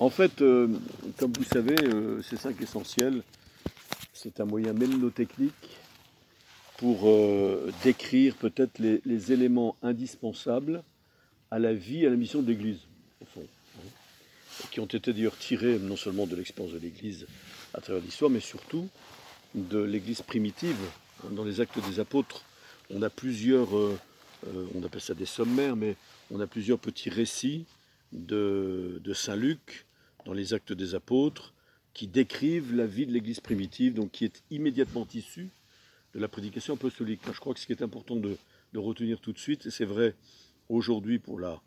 En fait, comme vous savez, c'est ça qui est essentiel. C'est un moyen mnémotechnique pour décrire peut-être les éléments indispensables à la vie, à la mission de l'Église, au fond, qui ont été d'ailleurs tirés non seulement de l'expérience de l'Église à travers l'histoire, mais surtout de l'Église primitive. Dans les Actes des Apôtres, on a plusieurs, on appelle ça des sommaires, mais on a plusieurs petits récits de Saint-Luc dans les Actes des Apôtres qui décrivent la vie de l'Église primitive, donc qui est immédiatement issue de la prédication apostolique. Je crois que ce qui est important de retenir tout de suite, et c'est vrai aujourd'hui pour la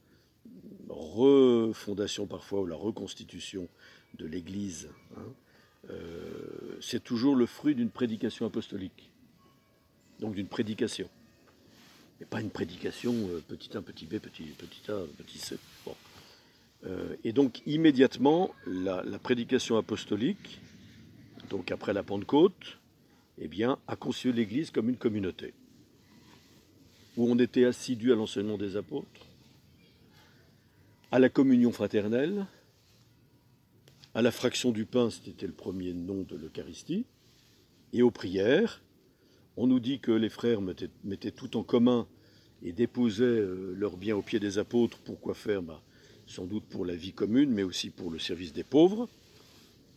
refondation parfois ou la reconstitution de l'Église, c'est toujours le fruit d'une prédication apostolique, donc d'une prédication. Mais pas une prédication petit a, petit b, petit a, petit c. Bon. Et donc immédiatement, la prédication apostolique, donc après la Pentecôte, eh bien, a conçu l'Église comme une communauté, où on était assidu à l'enseignement des apôtres, à la communion fraternelle, à la fraction du pain, c'était le premier nom de l'Eucharistie, et aux prières. On nous dit que les frères mettaient tout en commun et déposaient leurs biens aux pieds des apôtres. Pourquoi faire ? Sans doute pour la vie commune, mais aussi pour le service des pauvres.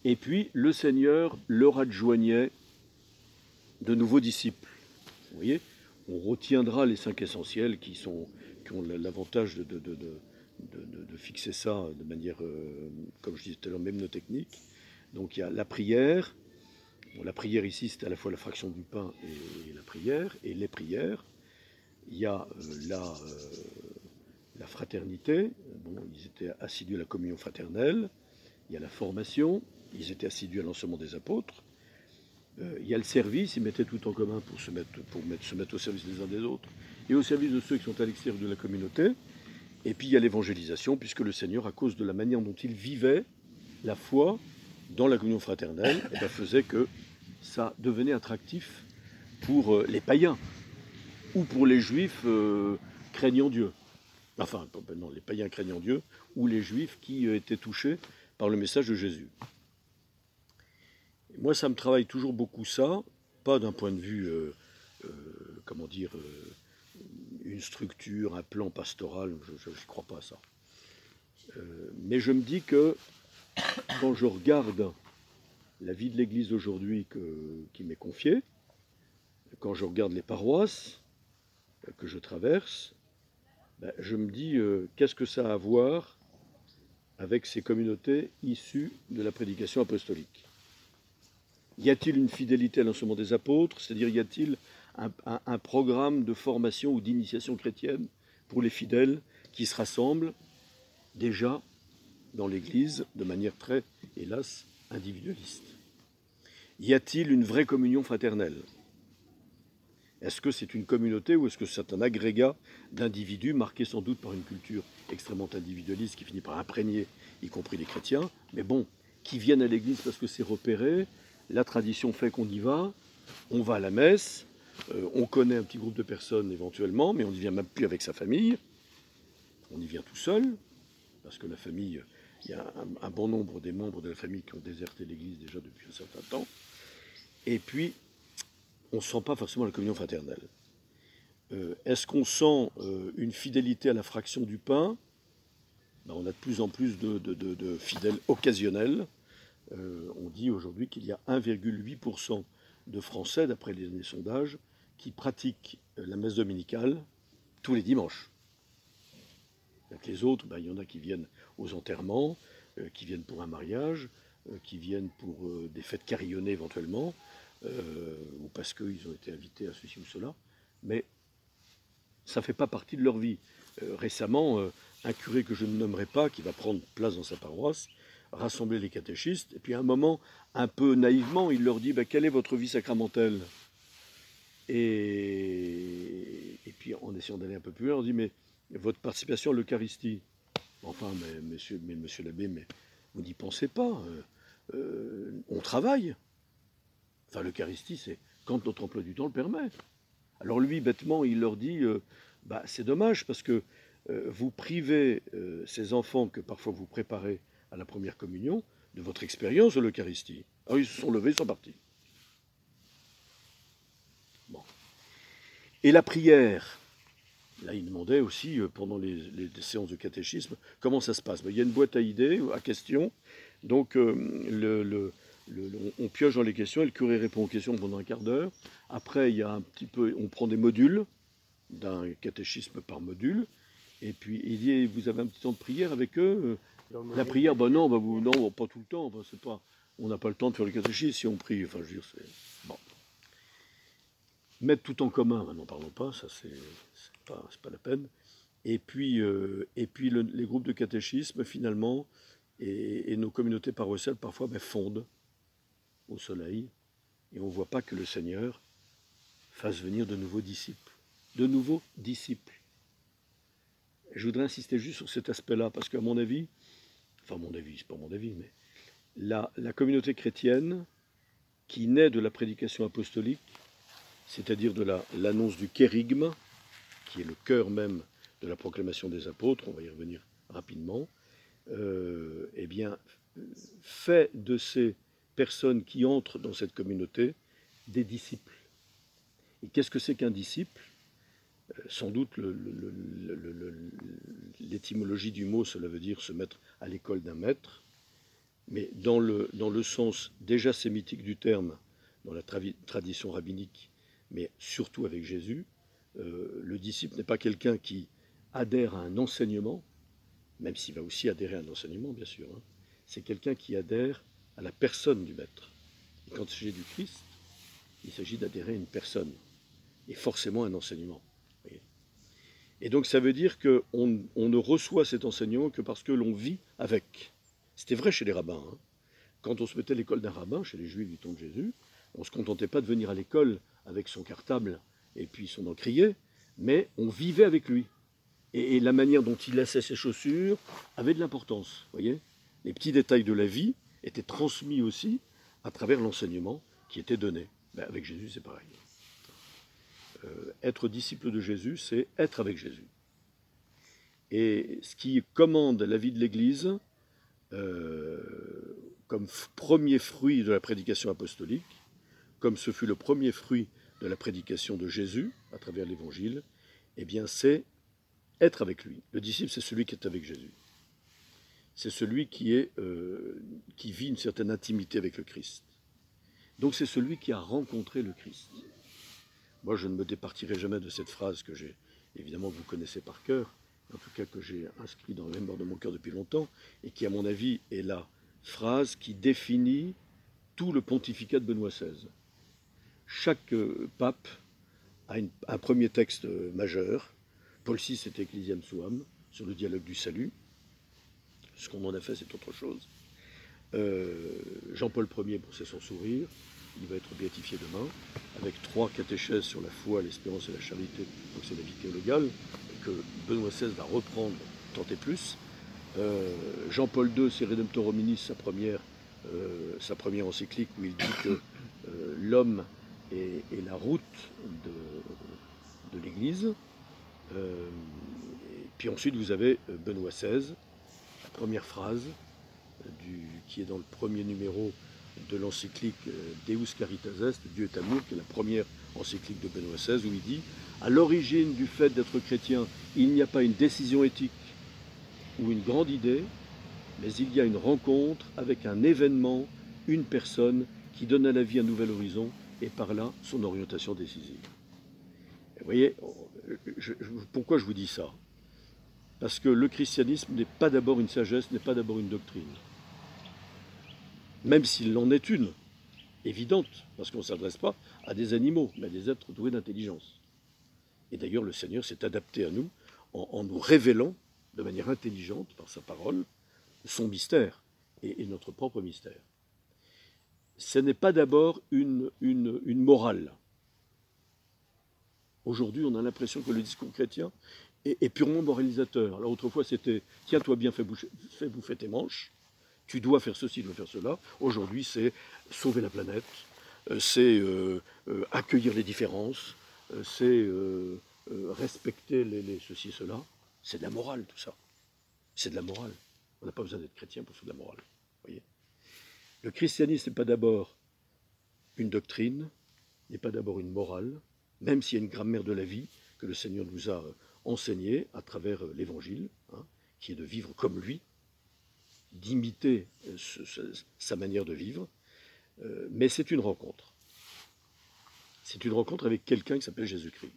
Et puis, le Seigneur leur adjoignait de nouveaux disciples. Vous voyez, on retiendra les cinq essentiels qui ont l'avantage de fixer ça de manière, comme je disais tout à l'heure, mnémotechnique. Donc, il y a la prière. Bon, la prière ici, c'est à la fois la fraction du pain et la prière, et les prières. Il y a la fraternité. Bon, ils étaient assidus à la communion fraternelle. Il y a la formation. Ils étaient assidus à l'enseignement des apôtres. Il y a le service. Ils mettaient tout en commun pour se mettre au service des uns des autres et au service de ceux qui sont à l'extérieur de la communauté. Et puis, il y a l'évangélisation, puisque le Seigneur, à cause de la manière dont il vivait la foi, dans la communion fraternelle, eh bien, faisait que ça devenait attractif pour les païens ou pour les juifs craignant Dieu. Enfin, non, les païens craignant Dieu ou les juifs qui étaient touchés par le message de Jésus. Et moi, ça me travaille toujours beaucoup ça, pas d'un point de vue, comment dire, une structure, un plan pastoral, je n'y crois pas à ça. Mais je me dis que quand je regarde la vie de l'Église aujourd'hui qui m'est confiée, quand je regarde les paroisses que je traverse, je me dis qu'est-ce que ça a à voir avec ces communautés issues de la prédication apostolique ? Y a-t-il une fidélité à l'enseignement des apôtres ? C'est-à-dire, y a-t-il un programme de formation ou d'initiation chrétienne pour les fidèles qui se rassemblent déjà dans l'Église, de manière très, hélas, individualiste? Y a-t-il une vraie communion fraternelle? Est-ce que c'est une communauté ou est-ce que c'est un agrégat d'individus marqués sans doute par une culture extrêmement individualiste qui finit par imprégner, y compris les chrétiens, mais bon, qui viennent à l'Église parce que c'est repéré, la tradition fait qu'on y va, on va à la messe, on connaît un petit groupe de personnes éventuellement, mais on n'y vient même plus avec sa famille, on y vient tout seul, parce que la famille... Il y a un bon nombre des membres de la famille qui ont déserté l'Église déjà depuis un certain temps. Et puis, on ne sent pas forcément la communion fraternelle. Est-ce qu'on sent une fidélité à la fraction du pain ? On a de plus en plus de fidèles occasionnels. On dit aujourd'hui qu'il y a 1,8% de Français, d'après les derniers sondages, qui pratiquent la messe dominicale tous les dimanches. Avec les autres, il y en a qui viennent aux enterrements, qui viennent pour un mariage, qui viennent pour des fêtes carillonnées éventuellement, ou parce qu'ils ont été invités à ceci ou cela, mais ça ne fait pas partie de leur vie. Récemment, un curé que je ne nommerai pas, qui va prendre place dans sa paroisse, rassembler les catéchistes, et puis à un moment, un peu naïvement, il leur dit « Quelle est votre vie sacramentelle ?» Et puis en essayant d'aller un peu plus loin, on dit « Mais votre participation à l'Eucharistie ?» Enfin, monsieur l'abbé, mais vous n'y pensez pas. On travaille. Enfin, l'Eucharistie, c'est quand notre emploi du temps le permet. Alors lui, bêtement, il leur dit, c'est dommage parce que vous privez ces enfants que parfois vous préparez à la première communion de votre expérience de l'Eucharistie. Alors ils se sont levés, ils sont partis. Bon. Et la prière, là il demandait aussi pendant les séances de catéchisme comment ça se passe. Ben, il y a une boîte à idées, à questions, donc on pioche dans les questions et le curé répond aux questions pendant un quart d'heure. Après il y a un petit peu, on prend des modules, d'un catéchisme par module, et puis il dit vous avez un petit temps de prière avec eux. La prière, non, pas tout le temps, c'est pas, on n'a pas le temps de faire le catéchisme si on prie, enfin je veux dire, c'est bon. Mettre tout en commun, n'en parlons pas, ça c'est pas la peine. Et puis les groupes de catéchisme finalement et nos communautés paroissiales parfois fondent au soleil et on ne voit pas que le Seigneur fasse venir de nouveaux disciples. Je voudrais insister juste sur cet aspect-là, parce qu'à mon avis, c'est pas mon avis, mais la communauté chrétienne qui naît de la prédication apostolique, c'est-à-dire de l'annonce du kérigme, qui est le cœur même de la proclamation des apôtres, on va y revenir rapidement, fait de ces personnes qui entrent dans cette communauté des disciples. Et qu'est-ce que c'est qu'un disciple ? Sans doute, l'étymologie du mot, cela veut dire se mettre à l'école d'un maître, mais dans le sens déjà sémitique du terme, dans la tradition rabbinique, mais surtout avec Jésus, le disciple n'est pas quelqu'un qui adhère à un enseignement, même s'il va aussi adhérer à un enseignement, bien sûr, hein, c'est quelqu'un qui adhère à la personne du maître. Et quand il s'agit du Christ, il s'agit d'adhérer à une personne, et forcément à un enseignement. Et donc ça veut dire qu'on ne reçoit cet enseignement que parce que l'on vit avec. C'était vrai chez les rabbins. Hein. Quand on se mettait à l'école d'un rabbin, chez les Juifs du temps de Jésus, on ne se contentait pas de venir à l'école avec son cartable et puis son encrier, mais on vivait avec lui. Et la manière dont il laissait ses chaussures avait de l'importance. Voyez, les petits détails de la vie étaient transmis aussi à travers l'enseignement qui était donné. Avec Jésus, c'est pareil. Être disciple de Jésus, c'est être avec Jésus. Et ce qui commande la vie de l'Église, comme premier fruit de la prédication apostolique, comme ce fut le premier fruit de la prédication de Jésus à travers l'Évangile, c'est être avec lui. Le disciple, c'est celui qui est avec Jésus. C'est celui qui vit une certaine intimité avec le Christ. Donc c'est celui qui a rencontré le Christ. Moi, je ne me départirai jamais de cette phrase que j'ai, évidemment, que vous connaissez par cœur, en tout cas que j'ai inscrite dans la mémoire de mon cœur depuis longtemps, et qui, à mon avis, est la phrase qui définit tout le pontificat de Benoît XVI. Chaque pape a un premier texte majeur. Paul VI, c'est Ecclesiam Suam, sur le dialogue du salut. Ce qu'on en a fait, c'est autre chose. Jean-Paul Ier, c'est son sourire. Il va être béatifié demain, avec 3 catéchèses sur la foi, l'espérance et la charité, donc c'est la vie théologale, que Benoît XVI va reprendre tant et plus. Jean-Paul II, c'est Redemptor hominis, sa première encyclique, où il dit que l'homme est la route de l'Église. Et puis ensuite, vous avez Benoît XVI, la première phrase, qui est dans le premier numéro de l'encyclique Deus Caritas Est, Dieu est amour, qui est la première encyclique de Benoît XVI, où il dit « À l'origine du fait d'être chrétien, il n'y a pas une décision éthique ou une grande idée, mais il y a une rencontre avec un événement, une personne qui donne à la vie un nouvel horizon et par là son orientation décisive. » Vous voyez, pourquoi je vous dis ça ? Parce que le christianisme n'est pas d'abord une sagesse, n'est pas d'abord une doctrine. Même s'il en est une, évidente, parce qu'on ne s'adresse pas à des animaux, mais à des êtres doués d'intelligence. Et d'ailleurs, le Seigneur s'est adapté à nous en nous révélant, de manière intelligente, par sa parole, son mystère et notre propre mystère. Ce n'est pas d'abord une morale. Aujourd'hui, on a l'impression que le discours chrétien est purement moralisateur. Alors autrefois, c'était « Tiens-toi bien, fais bouffer tes manches ». Tu dois faire ceci, tu dois faire cela. Aujourd'hui, c'est sauver la planète, c'est accueillir les différences, c'est respecter ceci, cela. C'est de la morale, tout ça. C'est de la morale. On n'a pas besoin d'être chrétien pour faire de la morale. Voyez, le christianisme n'est pas d'abord une doctrine, n'est pas d'abord une morale, même s'il y a une grammaire de la vie que le Seigneur nous a enseignée à travers l'Évangile, hein, qui est de vivre comme lui, d'imiter sa manière de vivre, mais c'est une rencontre. C'est une rencontre avec quelqu'un qui s'appelle Jésus-Christ.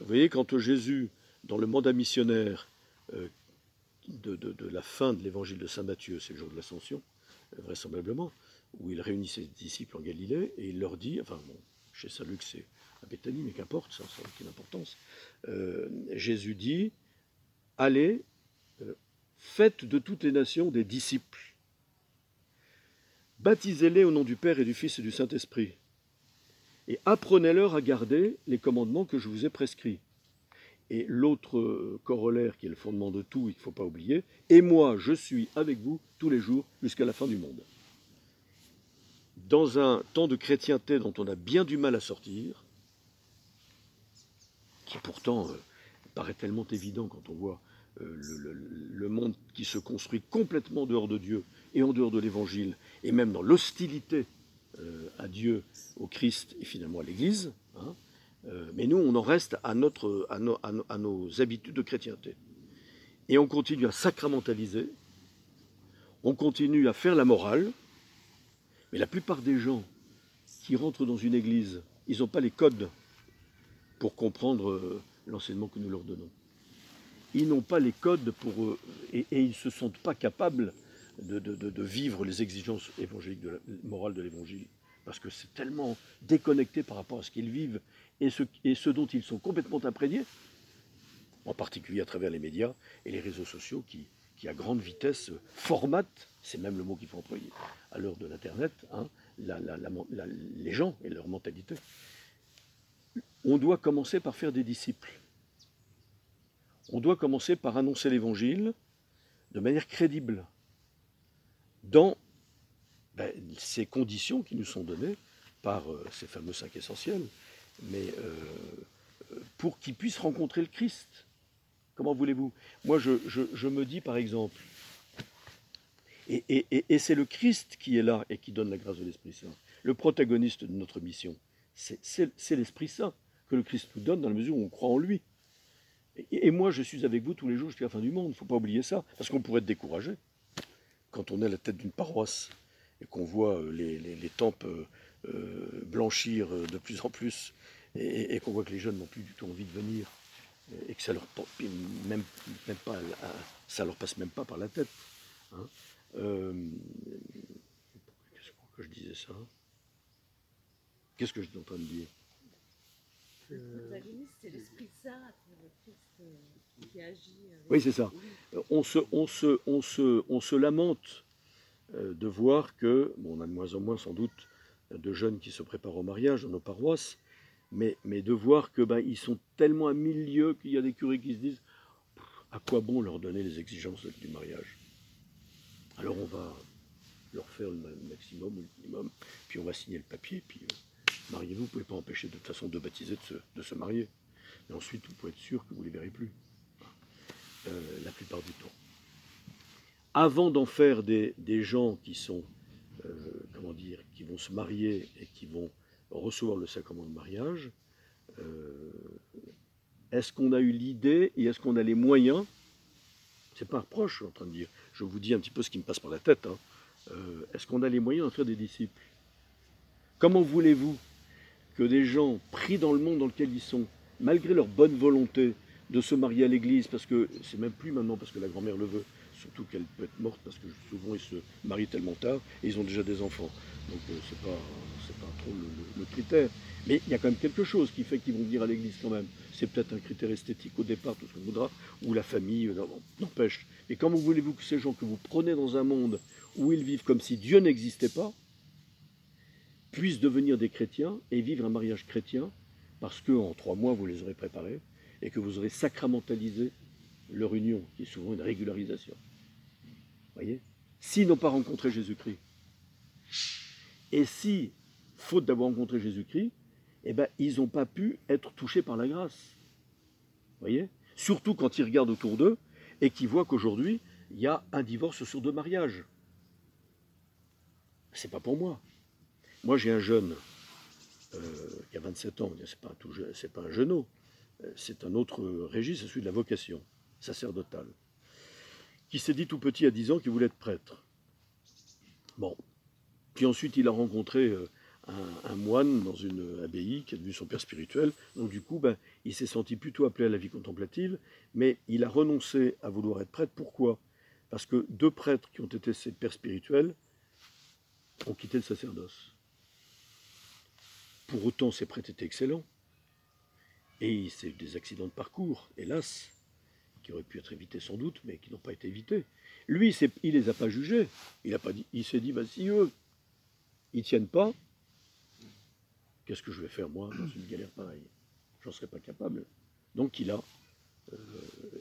Vous voyez, quand Jésus, dans le mandat missionnaire de la fin de l'évangile de Saint Matthieu, c'est le jour de l'Ascension, vraisemblablement, où il réunit ses disciples en Galilée, et il leur dit, enfin bon, chez Saint-Luc c'est à Béthanie, mais qu'importe, ça n'a aucune importance, Jésus dit, allez, faites de toutes les nations des disciples, baptisez-les au nom du Père et du Fils et du Saint-Esprit, et apprenez-leur à garder les commandements que je vous ai prescrits. Et l'autre corollaire qui est le fondement de tout, il ne faut pas oublier, « Et moi, je suis avec vous tous les jours jusqu'à la fin du monde. » Dans un temps de chrétienté dont on a bien du mal à sortir, qui pourtant paraît tellement évident quand on voit le monde qui se construit complètement dehors de Dieu et en dehors de l'Évangile, et même dans l'hostilité à Dieu, au Christ et finalement à l'Église, hein, mais nous, on en reste à nos habitudes de chrétienté. Et on continue à sacramentaliser, on continue à faire la morale, mais la plupart des gens qui rentrent dans une église, ils n'ont pas les codes pour comprendre l'enseignement que nous leur donnons. Ils n'ont pas les codes pour, et ils ne se sentent pas capables de vivre les exigences évangéliques morales de l'Évangile, parce que c'est tellement déconnecté par rapport à ce qu'ils vivent et ce dont ils sont complètement imprégnés, en particulier à travers les médias et les réseaux sociaux qui à grande vitesse formatent, c'est même le mot qu'il faut employer à l'heure de l'Internet, hein, les gens et leur mentalité. On doit commencer par faire des disciples. On doit commencer par annoncer l'Évangile de manière crédible, dans ces conditions qui nous sont données par ces fameux cinq essentiels, mais pour qu'ils puissent rencontrer le Christ. Comment voulez-vous? Moi, je me dis, par exemple, et c'est le Christ qui est là et qui donne la grâce de l'Esprit Saint. Le protagoniste de notre mission, c'est l'Esprit Saint que le Christ nous donne dans la mesure où on croit en lui. Et moi, je suis avec vous tous les jours jusqu'à la fin du monde. Il ne faut pas oublier ça, parce qu'on pourrait être découragé. Quand on est à la tête d'une paroisse et qu'on voit les tempes blanchir de plus en plus, et qu'on voit que les jeunes n'ont plus du tout envie de venir, et que ça leur, même pas, ça leur passe même pas par la tête. Hein. Pourquoi je disais ça? Qu'est-ce que j'étais en train de dire? C'est l'Esprit Saint, qui agit. Oui, c'est ça. On se lamente de voir que, bon, on a de moins en moins sans doute de jeunes qui se préparent au mariage dans nos paroisses, mais de voir que ils sont tellement à milieu qu'il y a des curés qui se disent à quoi bon leur donner les exigences du mariage? Alors on va leur faire le maximum, le minimum, puis on va signer le papier, puis mariez-vous, vous ne pouvez pas empêcher de toute façon de baptiser, de se marier. Mais ensuite, vous pouvez être sûr que vous ne les verrez plus, la plupart du temps. Avant d'en faire des gens qui sont, qui vont se marier et qui vont recevoir le sacrement de mariage, est-ce qu'on a eu l'idée et est-ce qu'on a les moyens? C'est pas un reproche, je suis en train de dire. Je vous dis un petit peu ce qui me passe par la tête. Hein. Est-ce qu'on a les moyens d'en faire des disciples? Comment voulez-vous que des gens pris dans le monde dans lequel ils sont, malgré leur bonne volonté de se marier à l'église, parce que c'est même plus maintenant parce que la grand-mère le veut, surtout qu'elle peut être morte parce que souvent ils se marient tellement tard et ils ont déjà des enfants. Donc c'est pas trop le critère. Mais il y a quand même quelque chose qui fait qu'ils vont venir à l'église quand même. C'est peut-être un critère esthétique au départ, tout ce qu'on voudra, ou la famille, n'empêche. Et comment voulez-vous que ces gens que vous prenez dans un monde où ils vivent comme si Dieu n'existait pas, puissent devenir des chrétiens et vivre un mariage chrétien parce qu'en 3 mois, vous les aurez préparés et que vous aurez sacramentalisé leur union, qui est souvent une régularisation. Voyez? S'ils n'ont pas rencontré Jésus-Christ, et si, faute d'avoir rencontré Jésus-Christ, ils n'ont pas pu être touchés par la grâce. Voyez? Surtout quand ils regardent autour d'eux et qu'ils voient qu'aujourd'hui, il y a un divorce sur deux mariages. C'est pas pour moi. Moi, j'ai un jeune, qui a 27 ans, c'est pas un jeuneau, c'est un autre régis, c'est celui de la vocation sacerdotale, qui s'est dit tout petit à 10 ans qu'il voulait être prêtre. Bon. Puis ensuite, il a rencontré un moine dans une abbaye qui a devenu son père spirituel. Donc du coup, il s'est senti plutôt appelé à la vie contemplative, mais il a renoncé à vouloir être prêtre. Pourquoi? Parce que deux prêtres qui ont été ses pères spirituels ont quitté le sacerdoce. Pour autant, ces prêtres étaient excellents. Et c'est des accidents de parcours, hélas, qui auraient pu être évités sans doute, mais qui n'ont pas été évités. Lui, il ne les a pas jugés. Il s'est dit, si eux, ils ne tiennent pas, qu'est-ce que je vais faire, moi, dans une galère pareille? J'en serais pas capable. Donc, il a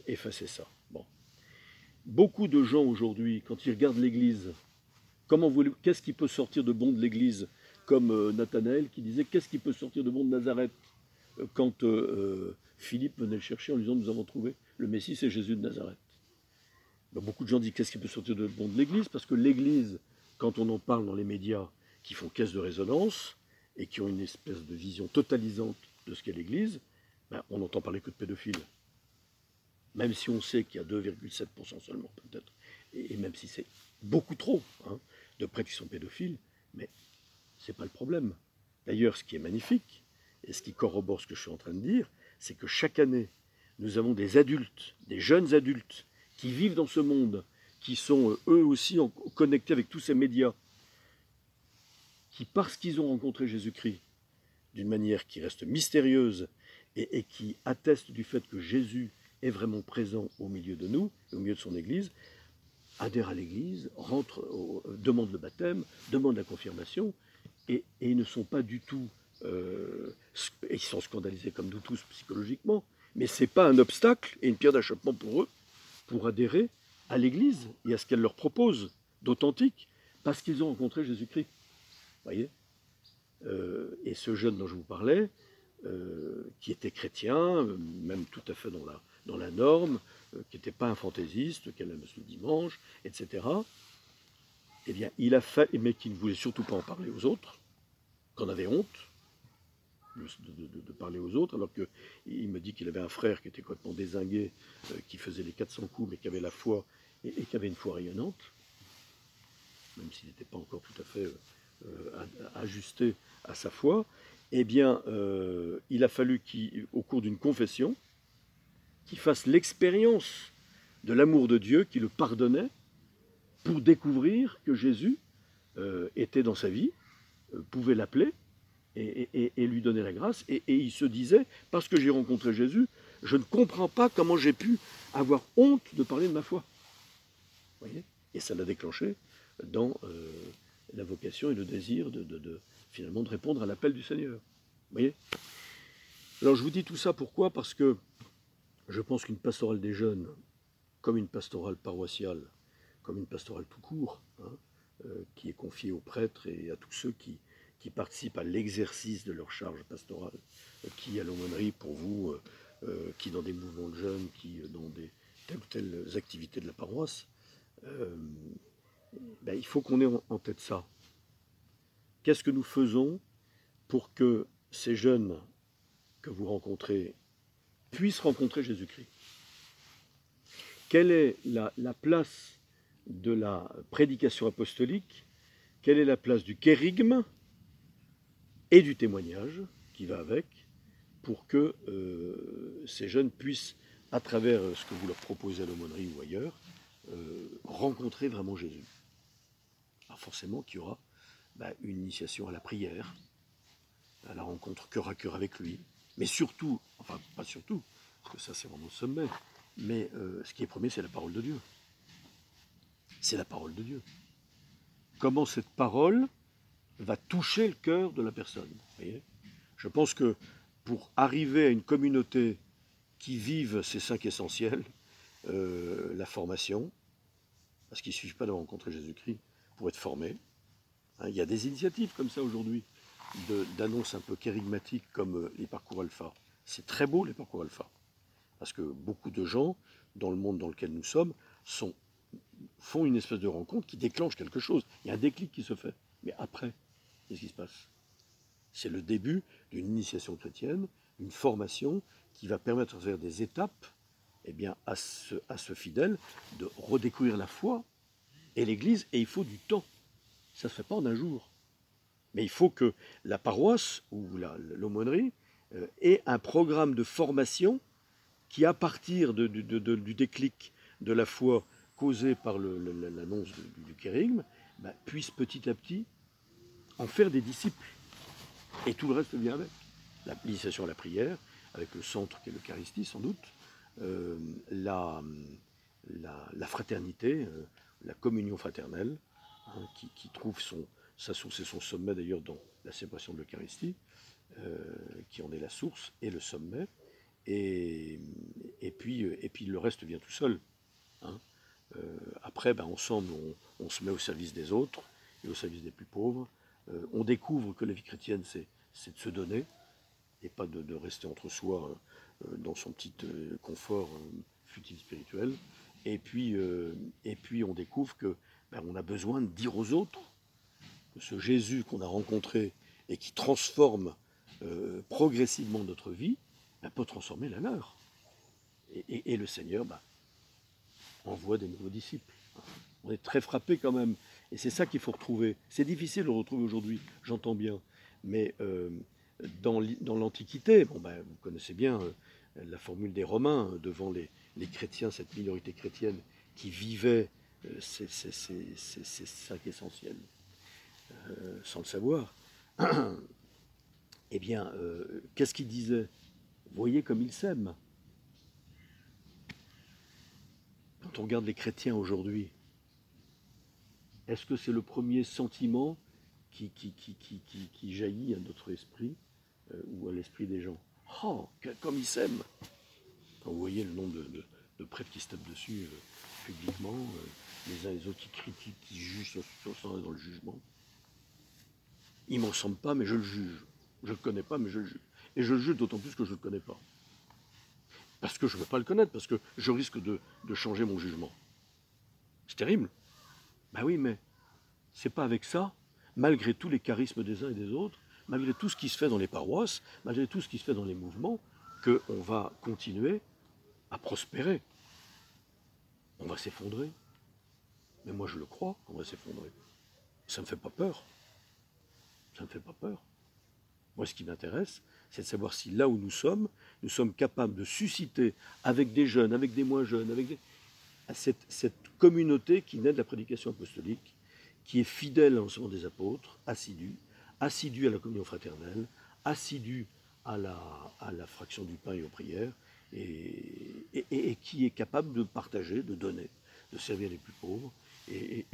effacé ça. Bon. Beaucoup de gens, aujourd'hui, quand ils regardent l'Église, qu'est-ce qui peut sortir de bon de l'Église? Comme Nathanaël qui disait, qu'est-ce qui peut sortir de bon de Nazareth? Quand Philippe venait le chercher en lui disant, nous avons trouvé le Messie, c'est Jésus de Nazareth. Donc, beaucoup de gens disent, qu'est-ce qui peut sortir de bon de l'Église? Parce que l'Église, quand on en parle dans les médias qui font caisse de résonance, et qui ont une espèce de vision totalisante de ce qu'est l'Église, on n'entend parler que de pédophiles. Même si on sait qu'il y a 2,7% seulement, peut-être, et même si c'est beaucoup trop de prêtres qui sont pédophiles, mais ce n'est pas le problème. D'ailleurs, ce qui est magnifique, et ce qui corrobore ce que je suis en train de dire, c'est que chaque année, nous avons des adultes, des jeunes adultes, qui vivent dans ce monde, qui sont eux aussi connectés avec tous ces médias, qui, parce qu'ils ont rencontré Jésus-Christ d'une manière qui reste mystérieuse et qui atteste du fait que Jésus est vraiment présent au milieu de nous, au milieu de son Église, adhèrent à l'Église, demandent le baptême, demandent la confirmation, et ils ne sont pas du tout... ils sont scandalisés comme nous tous psychologiquement, mais ce n'est pas un obstacle et une pierre d'achoppement pour eux, pour adhérer à l'Église et à ce qu'elle leur propose d'authentique, parce qu'ils ont rencontré Jésus-Christ. Voyez, et ce jeune dont je vous parlais, qui était chrétien, même tout à fait dans la norme, qui n'était pas un fantaisiste, qui allait à la messe le dimanche, etc. Eh bien, il a fait, mais qui ne voulait surtout pas en parler aux autres, qu'on avait honte de parler aux autres, alors qu'il me dit qu'il avait un frère qui était complètement dézingué, qui faisait les 400 coups, mais qui avait la foi et qui avait une foi rayonnante, même s'il n'était pas encore tout à fait... ajusté à sa foi, eh bien, il a fallu qu'au cours d'une confession, qu'il fasse l'expérience de l'amour de Dieu qui le pardonnait pour découvrir que Jésus était dans sa vie, pouvait l'appeler et lui donner la grâce. Et il se disait, parce que j'ai rencontré Jésus, je ne comprends pas comment j'ai pu avoir honte de parler de ma foi. Vous voyez ? Et ça l'a déclenché dans... la vocation et le désir finalement de répondre à l'appel du Seigneur. Vous voyez? Alors je vous dis tout ça pourquoi? Parce que je pense qu'une pastorale des jeunes, comme une pastorale paroissiale, comme une pastorale tout court, qui est confiée aux prêtres et à tous ceux qui participent à l'exercice de leur charge pastorale, qui à l'aumônerie pour vous, qui dans des mouvements de jeunes, qui dans des telles ou telles activités de la paroisse, il faut qu'on ait en tête ça. Qu'est-ce que nous faisons pour que ces jeunes que vous rencontrez puissent rencontrer Jésus-Christ? Quelle est la place de la prédication apostolique? Quelle est la place du kérygme et du témoignage qui va avec pour que ces jeunes puissent, à travers ce que vous leur proposez à l'aumônerie ou ailleurs, rencontrer vraiment Jésus? Alors forcément qu'il y aura une initiation à la prière, à la rencontre cœur à cœur avec lui, mais surtout, enfin pas surtout, parce que ça c'est vraiment le sommet, mais ce qui est premier c'est la parole de Dieu. C'est la parole de Dieu. Comment cette parole va toucher le cœur de la personne, vous voyez ? Je pense que pour arriver à une communauté qui vive ces 5 essentiels, la formation, parce qu'il ne suffit pas de rencontrer Jésus-Christ, pour être formé. Il y a des initiatives comme ça aujourd'hui, d'annonces un peu kérygmatiques comme les parcours alpha. C'est très beau les parcours alpha, parce que beaucoup de gens, dans le monde dans lequel nous sommes, sont font une espèce de rencontre qui déclenche quelque chose. Il y a un déclic qui se fait. Mais après, qu'est-ce qui se passe? C'est le début d'une initiation chrétienne, une formation qui va permettre, à travers des étapes, eh bien, à ce fidèle de redécouvrir la foi et l'Église. Et il faut du temps. Ça ne se fait pas en un jour. Mais il faut que la paroisse ou l'aumônerie ait un programme de formation qui, à partir du déclic de la foi causée par l'annonce du kérigme, bah, puisse petit à petit en faire des disciples. Et tout le reste vient avec. L'initiation à la prière, avec le centre qui est l'Eucharistie sans doute, la fraternité, la communion fraternelle, hein, qui trouve sa source et son sommet d'ailleurs dans la célébration de l'Eucharistie, qui en est la source et le sommet, et puis le reste vient tout seul. Hein. Après, ben, ensemble, on se met au service des autres et au service des plus pauvres. On découvre que la vie chrétienne, c'est de se donner et pas de rester entre soi dans son petit confort futile spirituel. Et puis on découvre que ben, on a besoin de dire aux autres que ce Jésus qu'on a rencontré et qui transforme progressivement notre vie, ben, peut transformer la leur. Et le Seigneur ben, envoie des nouveaux disciples. On est très frappé quand même. Et c'est ça qu'il faut retrouver. C'est difficile de le retrouver aujourd'hui, j'entends bien. Mais dans l'Antiquité, bon ben, vous connaissez bien la formule des Romains devant les chrétiens, cette minorité chrétienne qui vivait, c'est ça qui est essentiel, sans le savoir. Eh bien, qu'est-ce qu'ils disaient? Voyez comme ils s'aiment. Quand on regarde les chrétiens aujourd'hui, est-ce que c'est le premier sentiment qui jaillit à notre esprit ou à l'esprit des gens? Oh, comme ils s'aiment! Quand vous voyez le nombre de prêtres qui se tapent dessus publiquement, les uns et les autres qui critiquent, qui jugent sans dans le jugement. Il ne m'en semble pas, mais je le juge. Je ne le connais pas, mais je le juge. Et je le juge d'autant plus que je ne le connais pas. Parce que je ne veux pas le connaître, parce que je risque de changer mon jugement. C'est terrible. Ben oui, mais c'est pas avec ça, malgré tous les charismes des uns et des autres, malgré tout ce qui se fait dans les paroisses, malgré tout ce qui se fait dans les mouvements, qu'on va continuer à prospérer. On va s'effondrer. Mais moi, je le crois, on va s'effondrer. Ça ne me fait pas peur. Ça ne me fait pas peur. Moi, ce qui m'intéresse, c'est de savoir si là où nous sommes capables de susciter, avec des jeunes, avec des moins jeunes, avec des... Cette communauté qui naît de la prédication apostolique, qui est fidèle à l'enseignement des apôtres, assidue à la communion fraternelle, assidue à la fraction du pain et aux prières, et qui est capable de partager, de donner, de servir les plus pauvres, et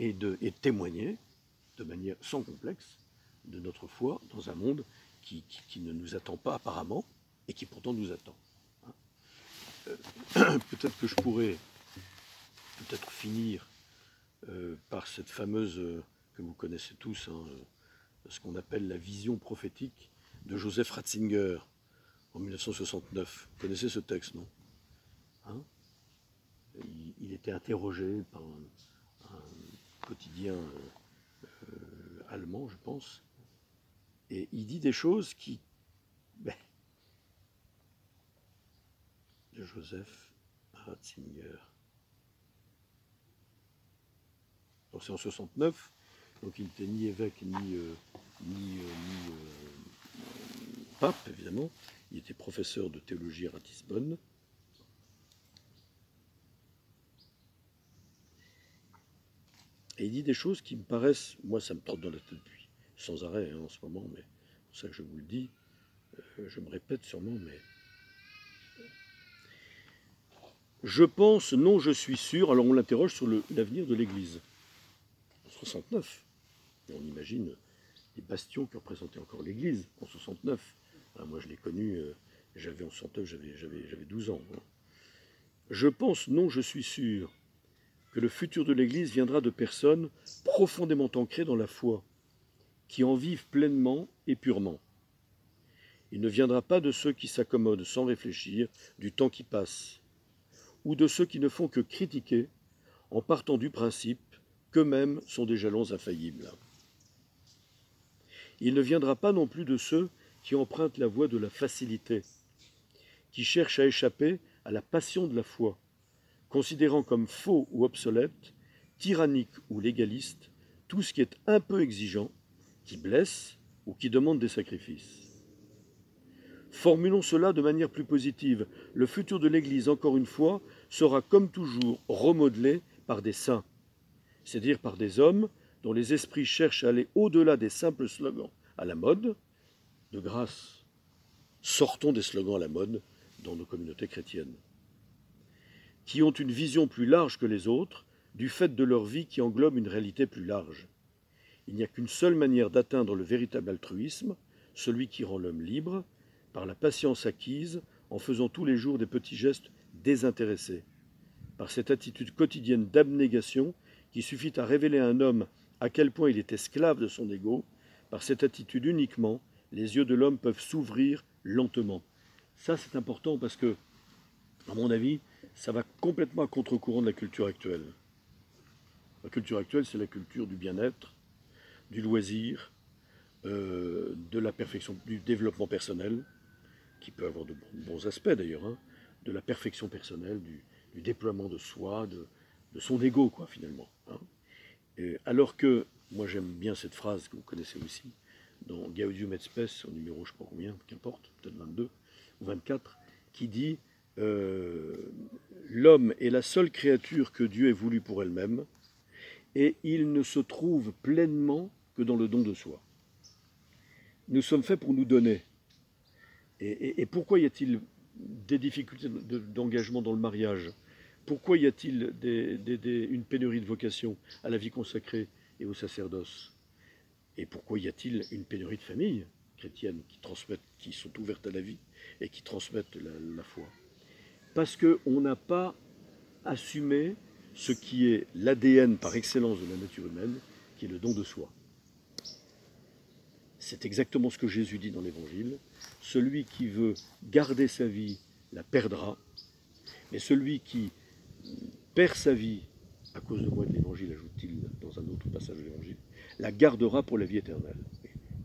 témoigner de manière sans complexe de notre foi dans un monde qui ne nous attend pas apparemment, et qui pourtant nous attend. Hein. Peut-être que je pourrais... peut-être finir par cette fameuse, que vous connaissez tous, hein, ce qu'on appelle la vision prophétique de Joseph Ratzinger en 1969. Vous connaissez ce texte, non? Hein? Il était interrogé par un quotidien allemand, je pense, et il dit des choses qui... Ben, de Joseph Ratzinger. C'est en 69, donc il n'était ni évêque ni pape, évidemment. Il était professeur de théologie à Ratisbonne. Et il dit des choses qui me paraissent, moi ça me trotte dans la tête depuis, sans arrêt hein, en ce moment, mais c'est pour ça que je vous le dis, je me répète sûrement, mais... Je pense, non je suis sûr, alors on l'interroge sur l'avenir de l'Église. 69, et on imagine les bastions qui représentaient encore l'Église en 69. Alors moi je l'ai connu, j'avais en 69, j'avais 12 ans. Hein. Je pense, non je suis sûr, que le futur de l'Église viendra de personnes profondément ancrées dans la foi, qui en vivent pleinement et purement. Il ne viendra pas de ceux qui s'accommodent sans réfléchir du temps qui passe, ou de ceux qui ne font que critiquer en partant du principe qu'eux-mêmes sont des jalons infaillibles. Il ne viendra pas non plus de ceux qui empruntent la voie de la facilité, qui cherchent à échapper à la passion de la foi, considérant comme faux ou obsolète, tyrannique ou légaliste, tout ce qui est un peu exigeant, qui blesse ou qui demande des sacrifices. Formulons cela de manière plus positive. Le futur de l'Église, encore une fois, sera comme toujours remodelé par des saints, c'est-à-dire par des hommes dont les esprits cherchent à aller au-delà des simples slogans à la mode. De grâce, sortons des slogans à la mode dans nos communautés chrétiennes, qui ont une vision plus large que les autres, du fait de leur vie qui englobe une réalité plus large. Il n'y a qu'une seule manière d'atteindre le véritable altruisme, celui qui rend l'homme libre, par la patience acquise en faisant tous les jours des petits gestes désintéressés, par cette attitude quotidienne d'abnégation qui suffit à révéler à un homme à quel point il est esclave de son ego. Par cette attitude uniquement, les yeux de l'homme peuvent s'ouvrir lentement. Ça, c'est important parce que, à mon avis, ça va complètement à contre-courant de la culture actuelle. La culture actuelle, c'est la culture du bien-être, du loisir, de la perfection, du développement personnel, qui peut avoir de bons aspects d'ailleurs, hein, de la perfection personnelle, du déploiement de soi, de son ego, quoi, finalement. Hein. Et alors que, moi j'aime bien cette phrase que vous connaissez aussi, dans Gaudium et Spes, au numéro je ne sais pas combien, qu'importe, peut-être 22 ou 24, qui dit « L'homme est la seule créature que Dieu ait voulu pour elle-même, et il ne se trouve pleinement que dans le don de soi. » Nous sommes faits pour nous donner. Et pourquoi y a-t-il des difficultés d'engagement dans le mariage? Pourquoi y a-t-il une pénurie de vocation à la vie consacrée et au sacerdoce? Et pourquoi y a-t-il une pénurie de familles chrétiennes qui sont ouvertes à la vie et qui transmettent la foi? Parce qu'on n'a pas assumé ce qui est l'ADN par excellence de la nature humaine, qui est le don de soi. C'est exactement ce que Jésus dit dans l'Évangile. Celui qui veut garder sa vie la perdra, mais celui qui perd sa vie, à cause de moi et de l'Évangile, ajoute-t-il dans un autre passage de l'Évangile, la gardera pour la vie éternelle.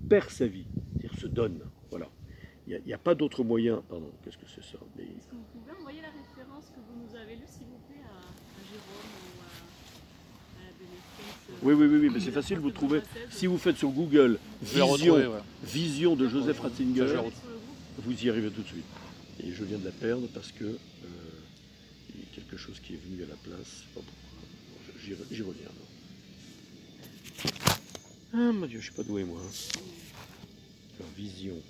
Perd sa vie, c'est-à-dire se donne. Voilà. Il n'y a pas d'autre moyen. Pardon, qu'est-ce que c'est ça? Est-ce que vous pouvez envoyer la référence que vous nous avez lue, s'il vous plaît, oui, mais c'est facile, vous trouvez. Si vous faites sur Google Vision de Joseph Ratzinger, vous y arrivez tout de suite. Et je viens de la perdre parce que il y a quelque chose qui est venu à la place. Bon, j'y reviens. Ah mon Dieu, je suis pas doué moi. Alors, Vision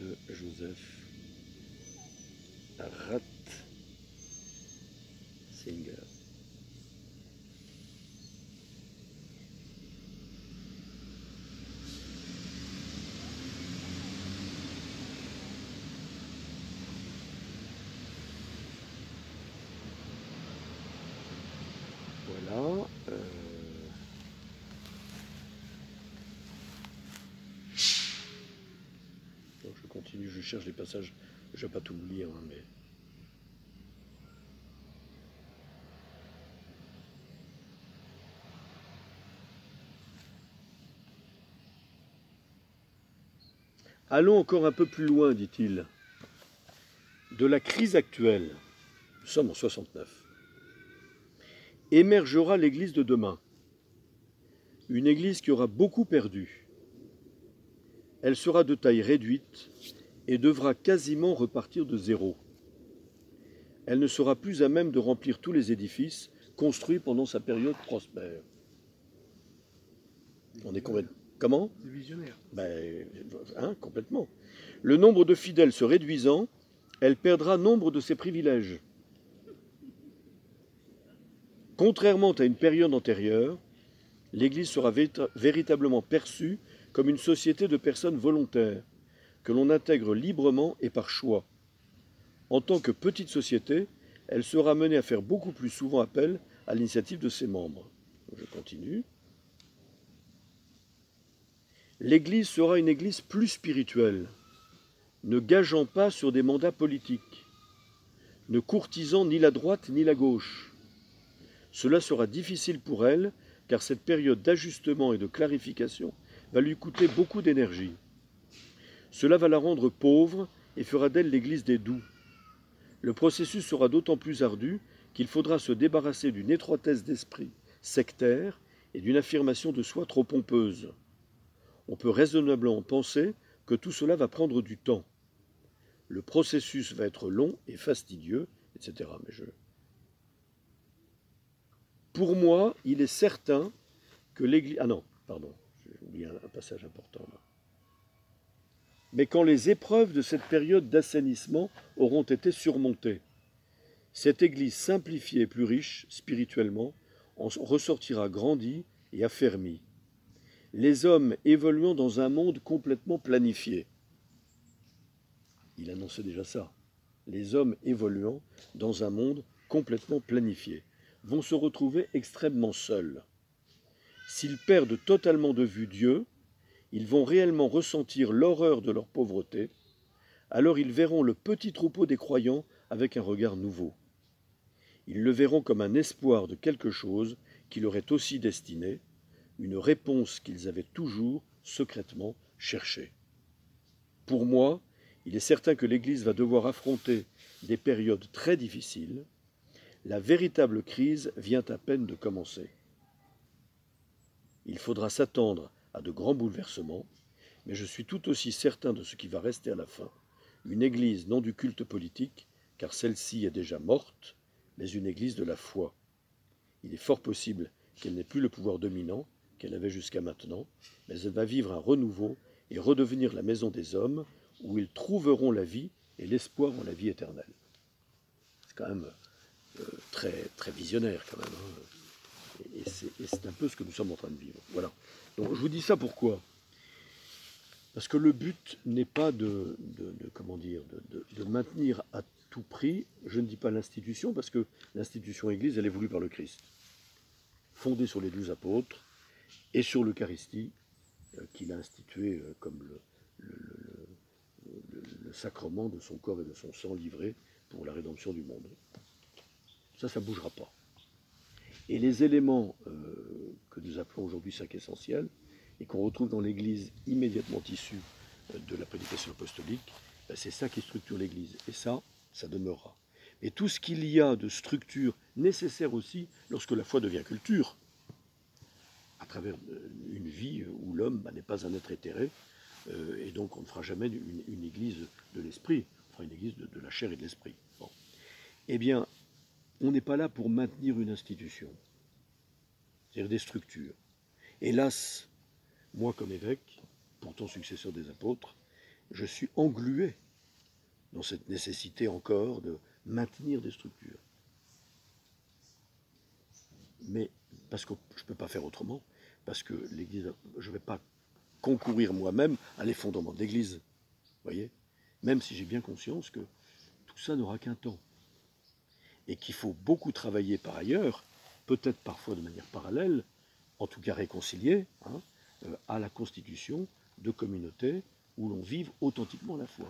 de Joseph Ratzinger. Voilà. Donc je continue, je cherche les passages. Je ne vais pas tout vous lire, hein, mais... Allons encore un peu plus loin, dit-il, de la crise actuelle, nous sommes en 69, émergera l'Église de demain, une Église qui aura beaucoup perdu. Elle sera de taille réduite et devra quasiment repartir de zéro. Elle ne sera plus à même de remplir tous les édifices construits pendant sa période prospère. On est convaincu. Comment ? Des visionnaires. Ben, hein, complètement. Le nombre de fidèles se réduisant, elle perdra nombre de ses privilèges. Contrairement à une période antérieure, l'Église sera véritablement perçue comme une société de personnes volontaires, que l'on intègre librement et par choix. En tant que petite société, elle sera menée à faire beaucoup plus souvent appel à l'initiative de ses membres. Je continue. L'Église sera une Église plus spirituelle, ne gageant pas sur des mandats politiques, ne courtisant ni la droite ni la gauche, Cela sera difficile pour elle, car cette période d'ajustement et de clarification va lui coûter beaucoup d'énergie. Cela va la rendre pauvre et fera d'elle l'Église des doux. Le processus sera d'autant plus ardu qu'il faudra se débarrasser d'une étroitesse d'esprit sectaire et d'une affirmation de soi trop pompeuse. On peut raisonnablement penser que tout cela va prendre du temps. Le processus va être long et fastidieux, etc. Pour moi, il est certain que l'Église... Ah non, pardon, j'ai oublié un passage important là. Mais quand les épreuves de cette période d'assainissement auront été surmontées, cette Église simplifiée et plus riche spirituellement en ressortira grandie et affermie. Les hommes évoluant dans un monde complètement planifié. Il annonçait déjà ça. Les hommes évoluant dans un monde complètement planifié vont se retrouver extrêmement seuls. S'ils perdent totalement de vue Dieu, ils vont réellement ressentir l'horreur de leur pauvreté, alors ils verront le petit troupeau des croyants avec un regard nouveau. Ils le verront comme un espoir de quelque chose qui leur est aussi destiné, une réponse qu'ils avaient toujours secrètement cherchée. Pour moi, il est certain que l'Église va devoir affronter des périodes très difficiles. La véritable crise vient à peine de commencer. Il faudra s'attendre à de grands bouleversements, mais je suis tout aussi certain de ce qui va rester à la fin. Une Église non du culte politique, car celle-ci est déjà morte, mais une Église de la foi. Il est fort possible qu'elle n'ait plus le pouvoir dominant qu'elle avait jusqu'à maintenant, mais elle va vivre un renouveau et redevenir la maison des hommes, où ils trouveront la vie et l'espoir en la vie éternelle. C'est quand même très, très visionnaire, quand même. Hein. Et c'est un peu ce que nous sommes en train de vivre. Voilà. Donc je vous dis ça pourquoi? Parce que le but n'est pas de maintenir à tout prix, je ne dis pas l'institution, parce que l'institution Église, elle est voulue par le Christ, fondée sur les 12 apôtres et sur l'Eucharistie, qu'il a instituée comme le sacrement de son corps et de son sang livré pour la rédemption du monde. Ça ne bougera pas. Et les éléments que nous appelons aujourd'hui 5 essentiels, et qu'on retrouve dans l'Église immédiatement issue de la prédication apostolique, ben c'est ça qui structure l'Église. Et ça demeurera. Et tout ce qu'il y a de structure nécessaire aussi lorsque la foi devient culture, à travers une vie où l'homme n'est pas un être éthéré, et donc on ne fera jamais une église de l'esprit, on fera une église de la chair et de l'esprit. Bon. Eh bien, on n'est pas là pour maintenir une institution, c'est-à-dire des structures. Hélas, moi comme évêque, pourtant successeur des apôtres, je suis englué dans cette nécessité encore de maintenir des structures. Mais parce que je ne peux pas faire autrement, parce que l'Église, je ne vais pas concourir moi-même à l'effondrement de l'Église, voyez, même si j'ai bien conscience que tout ça n'aura qu'un temps, et qu'il faut beaucoup travailler par ailleurs, peut-être parfois de manière parallèle, en tout cas réconciliée, hein, à la constitution de communautés où l'on vive authentiquement la foi,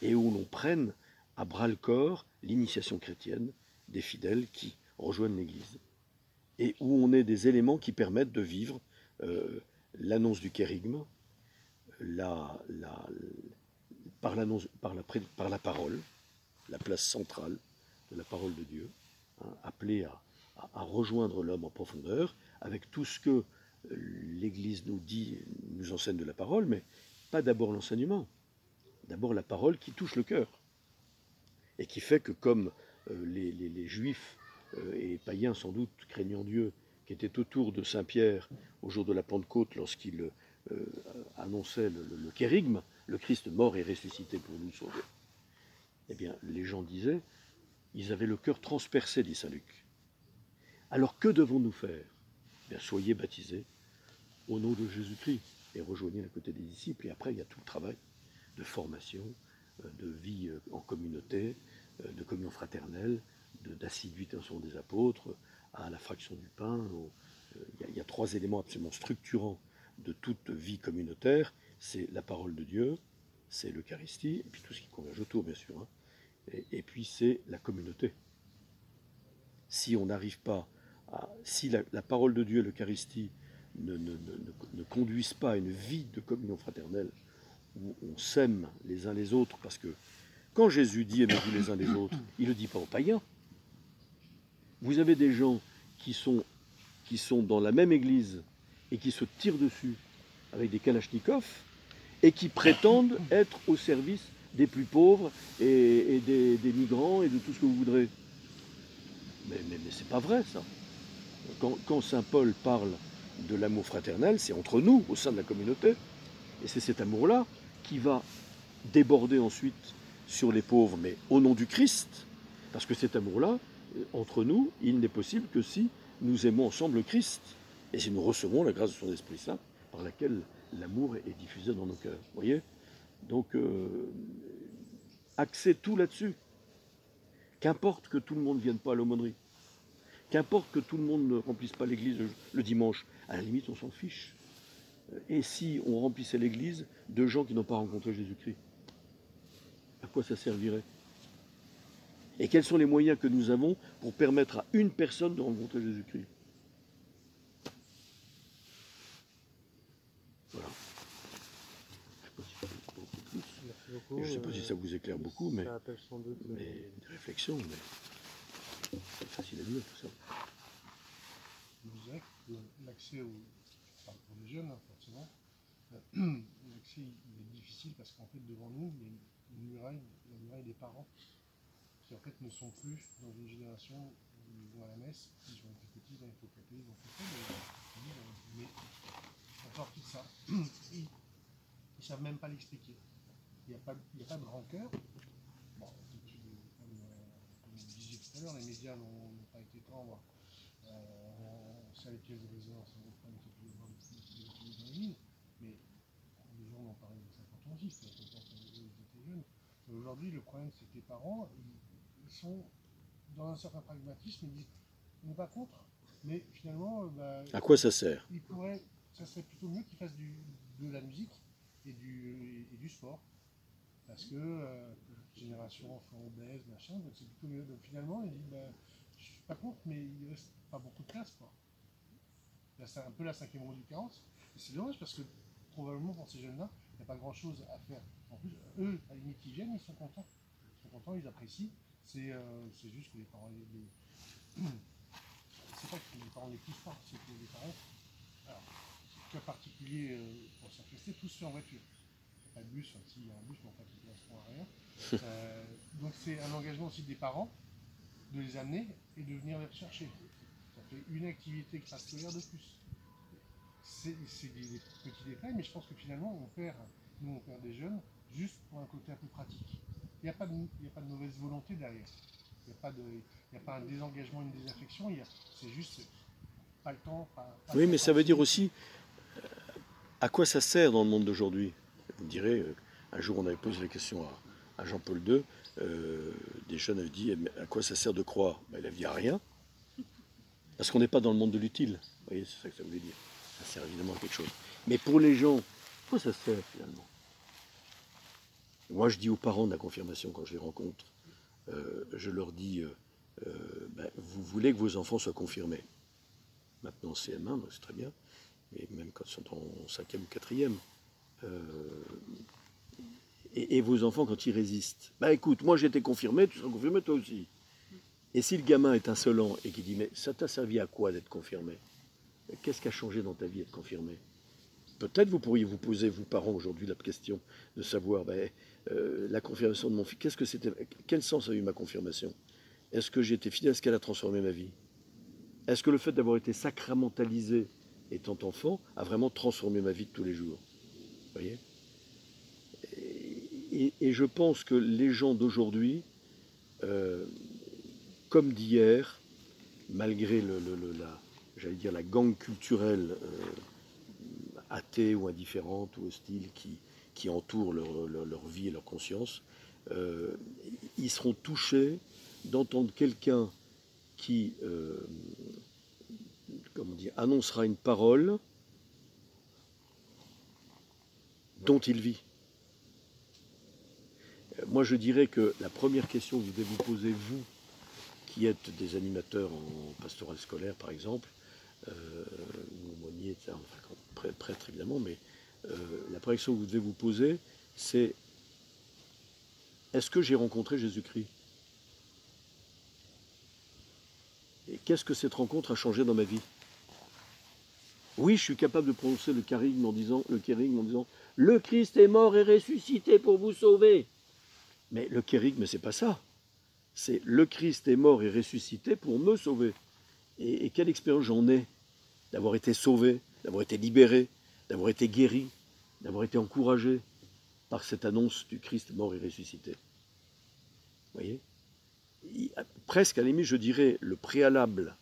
et où l'on prenne à bras-le-corps l'initiation chrétienne des fidèles qui rejoignent l'Église, et où on ait des éléments qui permettent de vivre l'annonce du kérigme, par la parole, la place centrale de la parole de Dieu, hein, appelée à rejoindre l'homme en profondeur, avec tout ce que l'Église nous dit, nous enseigne de la parole, mais pas d'abord l'enseignement, d'abord la parole qui touche le cœur, et qui fait que comme les Juifs et païens sans doute craignant Dieu, qui étaient autour de Saint-Pierre au jour de la Pentecôte lorsqu'il annonçait le kérigme, le Christ mort et ressuscité pour nous sauver. Eh bien, les gens disaient, ils avaient le cœur transpercé, dit Saint-Luc. Alors que devons-nous faire? Eh bien, soyez baptisés au nom de Jésus-Christ et rejoignez la côté des disciples. Et après, il y a tout le travail de formation, de vie en communauté, de communion fraternelle, d'assiduité en son des apôtres, à la fraction du pain. Il y a 3 éléments absolument structurants de toute vie communautaire. C'est la parole de Dieu, c'est l'Eucharistie, et puis tout ce qui converge autour, bien sûr. Hein. Et puis c'est la communauté. si on n'arrive pas à, si la parole de Dieu et l'Eucharistie ne conduisent pas à une vie de communion fraternelle, où on s'aime les uns les autres, parce que quand Jésus dit « aimez-vous les uns les autres », il ne le dit pas aux païens. Vous avez des gens qui sont dans la même église et qui se tirent dessus avec des kalachnikovs et qui prétendent être au service des plus pauvres et des migrants et de tout ce que vous voudrez. Mais c'est pas vrai, ça. Quand saint Paul parle de l'amour fraternel, c'est entre nous, au sein de la communauté, et c'est cet amour-là qui va déborder ensuite sur les pauvres, mais au nom du Christ, parce que cet amour-là, entre nous, il n'est possible que si nous aimons ensemble le Christ, et si nous recevons la grâce de son Esprit Saint, par laquelle l'amour est diffusé dans nos cœurs. Vous voyez ? Donc, axez tout là-dessus. Qu'importe que tout le monde ne vienne pas à l'aumônerie. Qu'importe que tout le monde ne remplisse pas l'église le dimanche. À la limite, on s'en fiche. Et si on remplissait l'église de gens qui n'ont pas rencontré Jésus-Christ, à quoi ça servirait ? Et quels sont les moyens que nous avons pour permettre à une personne de rencontrer Jésus-Christ ? Voilà. Je ne sais pas si ça vous éclaire beaucoup, mais des réflexions, mais c'est facile à dire tout ça. Vous êtes l'accès pour les jeunes, forcément. L'accès est difficile parce qu'en fait, devant nous, il y a la muraille des parents qui en fait ne sont plus dans une génération où ils vont à la messe, ils sont plus petits, ils ont été ils ont tout mais encore tout ça, ils ne savent même pas l'expliquer. Il n'y a pas de rancœur. Bon, comme je disais tout à l'heure, les médias n'ont pas été tendres. On sait les pièces de résonance, on n'a pas été plus dans les lignes, mais les gens n'ont parlé de ça quand on vit, c'est quand on était jeunes. Aujourd'hui, le problème, c'est que les parents, ils sont dans un certain pragmatisme, ils disent on n'est pas contre, mais finalement. À quoi ça sert ? Ça serait plutôt mieux qu'ils fassent de la musique et du sport. Parce que génération enfant obèse, machin, donc c'est plutôt mieux. Donc finalement, il dit, je suis pas contre, mais il reste pas beaucoup de place, quoi. Là, c'est un peu la cinquième roue du carrosse. Et c'est dommage parce que probablement pour ces jeunes-là, il n'y a pas grand-chose à faire. En plus, eux, à la limite, ils viennent, ils sont contents. Ils sont contents, ils apprécient. C'est juste que les parents les... C'est pas que les parents les poussent pas, c'est que les parents... Alors, cas particulier pour s'infester, tous ceux en voiture. Pas de bus, enfin, s'il y a un bus, mais en fait, ils ne se font à rien. Donc, c'est un engagement aussi des parents de les amener et de venir les rechercher. Ça fait une activité extrascolaire de plus. C'est des petits détails, mais je pense que finalement, on perd des jeunes juste pour un côté un peu pratique. Il n'y a pas de mauvaise volonté derrière. Il n'y a pas un désengagement, une désaffection. C'est juste pas le temps. Oui, mais ça veut dire aussi à quoi ça sert dans le monde d'aujourd'hui ? Vous me direz, un jour on avait posé la question à Jean-Paul II, des jeunes avaient dit « à quoi ça sert de croire ?» Il a dit « à rien », parce qu'on n'est pas dans le monde de l'utile. Vous voyez, c'est ça que ça voulait dire. Ça sert évidemment à quelque chose. Mais pour les gens, à quoi ça sert finalement ? Moi je dis aux parents de la confirmation quand je les rencontre, je leur dis vous voulez que vos enfants soient confirmés. Maintenant en CM1, c'est très bien, mais même quand ils sont en 5e ou 4e, et vos enfants quand ils résistent, écoute, moi j'ai été confirmé, tu seras confirmé toi aussi. Et si le gamin est insolent et qui dit mais ça t'a servi à quoi d'être confirmé? Qu'est-ce qui a changé dans ta vie d'être confirmé? Peut-être vous pourriez vous poser, vous parents aujourd'hui, la question de savoir la confirmation de mon fils, qu'est-ce que c'était, quel sens a eu ma confirmation? Est-ce que j'ai été fidèle? Est-ce qu'elle a transformé ma vie? Est-ce que le fait d'avoir été sacramentalisé étant enfant a vraiment transformé ma vie de tous les jours? Vous voyez, et je pense que les gens d'aujourd'hui, comme d'hier, malgré la gangue culturelle athée ou indifférente ou hostile qui entoure leur vie et leur conscience, ils seront touchés d'entendre quelqu'un qui annoncera une parole dont il vit. Moi, je dirais que la première question que vous devez vous poser, vous, qui êtes des animateurs en pastoral scolaire par exemple, ou aumônier, enfin, prêtre évidemment, mais la première question que vous devez vous poser, c'est: est-ce que j'ai rencontré Jésus-Christ? Et qu'est-ce que cette rencontre a changé dans ma vie? Oui, je suis capable de prononcer le kérigme en disant, le Christ est mort et ressuscité pour vous sauver. Mais le kérigme, c'est pas ça. C'est le Christ est mort et ressuscité pour me sauver. Et quelle expérience j'en ai d'avoir été sauvé, d'avoir été libéré, d'avoir été guéri, d'avoir été encouragé par cette annonce du Christ mort et ressuscité. Vous voyez ? Presque à la limite, je dirais, le préalable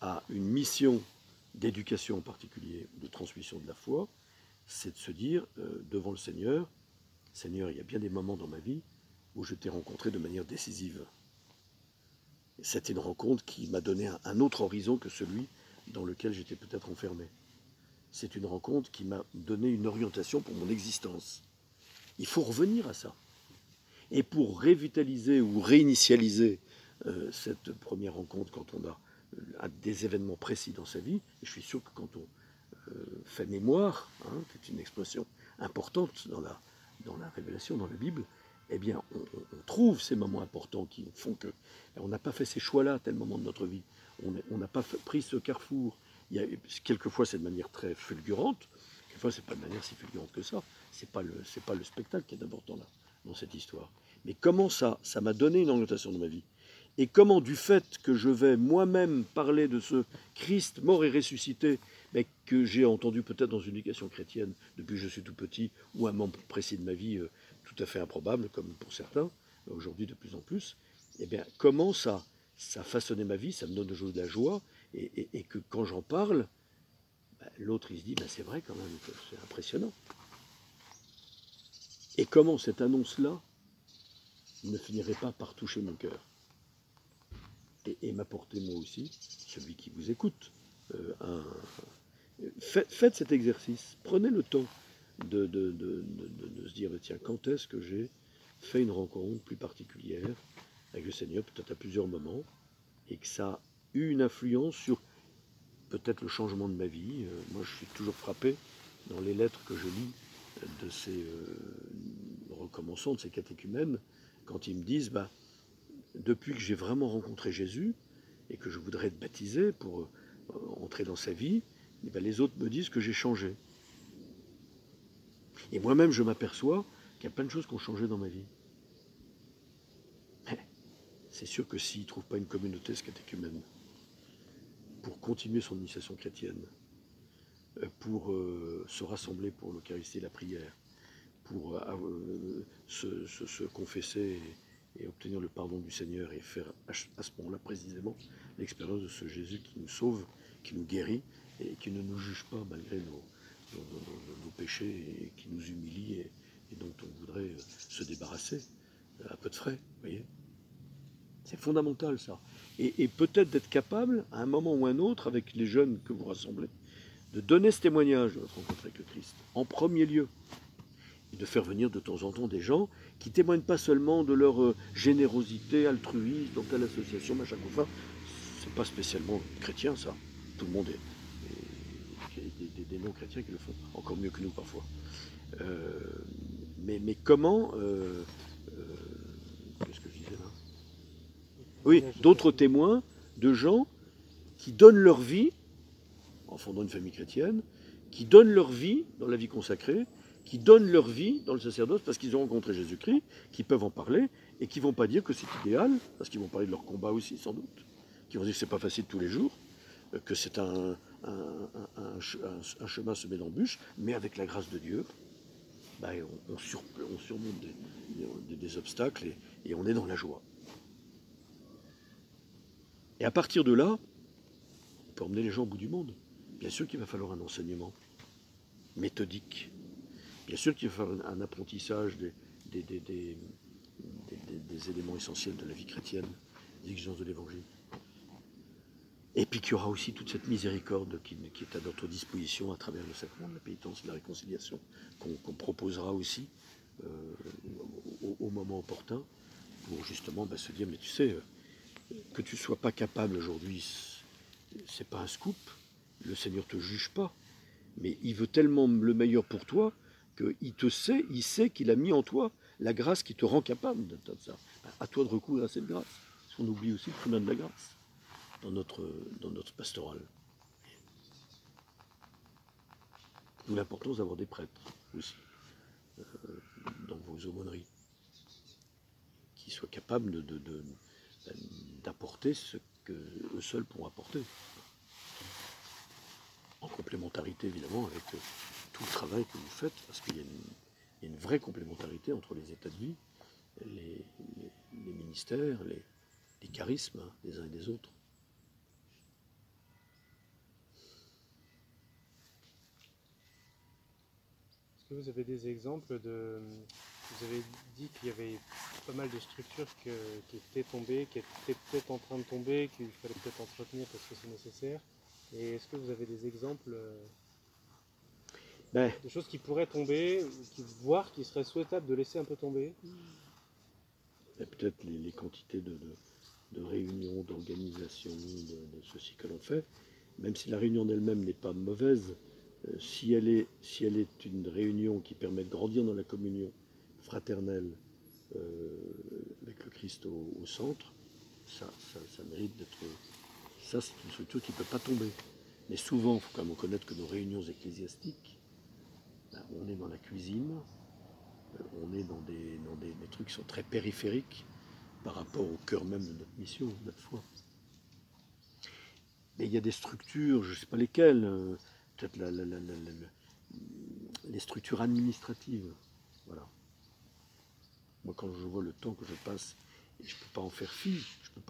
à une mission d'éducation en particulier, de transmission de la foi, c'est de se dire devant le Seigneur, « Seigneur, il y a bien des moments dans ma vie où je t'ai rencontré de manière décisive. » C'était une rencontre qui m'a donné un autre horizon que celui dans lequel j'étais peut-être enfermé. C'est une rencontre qui m'a donné une orientation pour mon existence. Il faut revenir à ça. Et pour révitaliser ou réinitialiser cette première rencontre quand on a des événements précis dans sa vie, et je suis sûr que quand on fait mémoire, hein, qui est une expression importante dans la Révélation, dans la Bible, eh bien, on trouve ces moments importants qui font que on n'a pas fait ces choix-là à tel moment de notre vie. On n'a pas pris ce carrefour. Il y a, quelquefois, c'est de manière très fulgurante. Quelquefois, ce n'est pas de manière si fulgurante que ça. Ce n'est pas le spectacle qui est important là, dans cette histoire. Mais comment ça m'a donné une orientation de ma vie? Et comment, du fait que je vais moi-même parler de ce Christ mort et ressuscité, mais que j'ai entendu peut-être dans une éducation chrétienne depuis que je suis tout petit, ou à un moment précis de ma vie tout à fait improbable, comme pour certains, aujourd'hui de plus en plus, eh bien, comment ça a façonné ma vie, ça me donne aujourd'hui de la joie, et que quand j'en parle, l'autre il se dit, c'est vrai quand même, c'est impressionnant. Et comment cette annonce-là ne finirait pas par toucher mon cœur ? Et m'apporter moi aussi, celui qui vous écoute. Faites cet exercice, prenez le temps de se dire, tiens, quand est-ce que j'ai fait une rencontre plus particulière avec le Seigneur, peut-être à plusieurs moments, et que ça a eu une influence sur peut-être le changement de ma vie. Moi, je suis toujours frappé dans les lettres que je lis de ces recommençants, de ces catéchumènes, quand ils me disent, depuis que j'ai vraiment rencontré Jésus et que je voudrais être baptisé pour entrer dans sa vie, les autres me disent que j'ai changé. Et moi-même, je m'aperçois qu'il y a plein de choses qui ont changé dans ma vie. Mais c'est sûr que s'il ne trouve pas une communauté, ce catéchumène, pour continuer son initiation chrétienne, pour se rassembler pour l'Eucharistie et la prière, pour se confesser et obtenir le pardon du Seigneur et faire à ce moment-là précisément l'expérience de ce Jésus qui nous sauve, qui nous guérit et qui ne nous juge pas malgré nos péchés et qui nous humilie et dont on voudrait se débarrasser à peu de frais, vous voyez. C'est fondamental ça. Et peut-être d'être capable, à un moment ou un autre, avec les jeunes que vous rassemblez, de donner ce témoignage de votre rencontre avec le Christ, en premier lieu. Et de faire venir de temps en temps des gens qui ne témoignent pas seulement de leur générosité altruiste dans telle association, machin, enfin, c'est pas spécialement chrétien ça, tout le monde est des non-chrétiens qui le font, encore mieux que nous parfois. Mais comment, qu'est-ce que je disais là ? Oui, d'autres témoins de gens qui donnent leur vie, en fondant une famille chrétienne, qui donnent leur vie dans la vie consacrée, qui donnent leur vie dans le sacerdoce parce qu'ils ont rencontré Jésus-Christ, qui peuvent en parler et qui ne vont pas dire que c'est idéal, parce qu'ils vont parler de leur combat aussi sans doute, qui vont dire que ce n'est pas facile tous les jours, que c'est un chemin semé d'embûches, mais avec la grâce de Dieu, on surmonte des obstacles et on est dans la joie. Et à partir de là, on peut emmener les gens au bout du monde. Bien sûr qu'il va falloir un enseignement méthodique. Bien sûr qu'il faut faire un apprentissage des éléments essentiels de la vie chrétienne, des exigences de l'Évangile. Et puis qu'il y aura aussi toute cette miséricorde qui est à notre disposition à travers le sacrement de la pénitence et de la réconciliation, qu'on proposera aussi au moment opportun pour justement se dire, mais tu sais, que tu ne sois pas capable aujourd'hui, ce n'est pas un scoop, le Seigneur ne te juge pas, mais il veut tellement le meilleur pour toi qu'il te sait, il sait qu'il a mis en toi la grâce qui te rend capable de ça. À toi de recourir à cette grâce. Parce qu'on oublie aussi le chemin de la grâce dans notre pastoral. D'où l'importance d'avoir des prêtres aussi dans vos aumôneries, qui soient capables d'apporter ce qu'eux seuls pourront apporter. En complémentarité évidemment avec tout le travail que vous faites, parce qu'il y a une vraie complémentarité entre les états de vie, les ministères, les charismes des uns et des autres. Est-ce que vous avez des exemples de... Vous avez dit qu'il y avait pas mal de structures qui étaient tombées, qui étaient peut-être en train de tomber, qu'il fallait peut-être entretenir parce que c'est nécessaire. Et est-ce que vous avez des exemples de choses qui pourraient tomber, voire qui serait souhaitable de laisser un peu tomber? Peut-être les quantités de réunions, d'organisations, de ceci que l'on fait, même si la réunion d'elle-même n'est pas mauvaise, si elle est une réunion qui permet de grandir dans la communion fraternelle avec le Christ au centre, ça mérite d'être... Ça, c'est une structure qui ne peut pas tomber. Mais souvent, il faut quand même reconnaître que nos réunions ecclésiastiques, on est dans la cuisine, on est dans des trucs qui sont très périphériques par rapport au cœur même de notre mission, de notre foi. Mais il y a des structures, je ne sais pas lesquelles, peut-être les structures administratives. Voilà. Moi, quand je vois le temps que je passe, et je ne peux pas en faire fi, je ne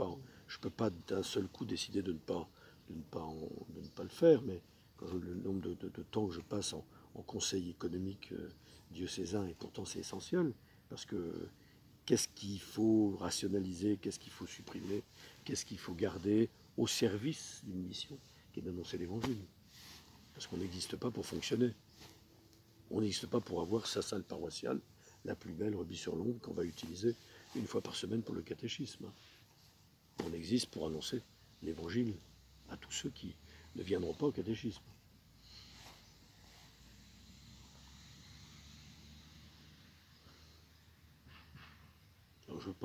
peux pas d'un seul coup décider de ne pas le faire, mais quand je vois le nombre de temps que je passe en conseil économique diocésain, et pourtant c'est essentiel, parce que qu'est-ce qu'il faut rationaliser, qu'est-ce qu'il faut supprimer, qu'est-ce qu'il faut garder au service d'une mission qui est d'annoncer l'Évangile. Parce qu'on n'existe pas pour fonctionner. On n'existe pas pour avoir sa salle paroissiale, la plus belle rebis sur l'ombre qu'on va utiliser une fois par semaine pour le catéchisme. On existe pour annoncer l'Évangile à tous ceux qui ne viendront pas au catéchisme. Alors, je ne veux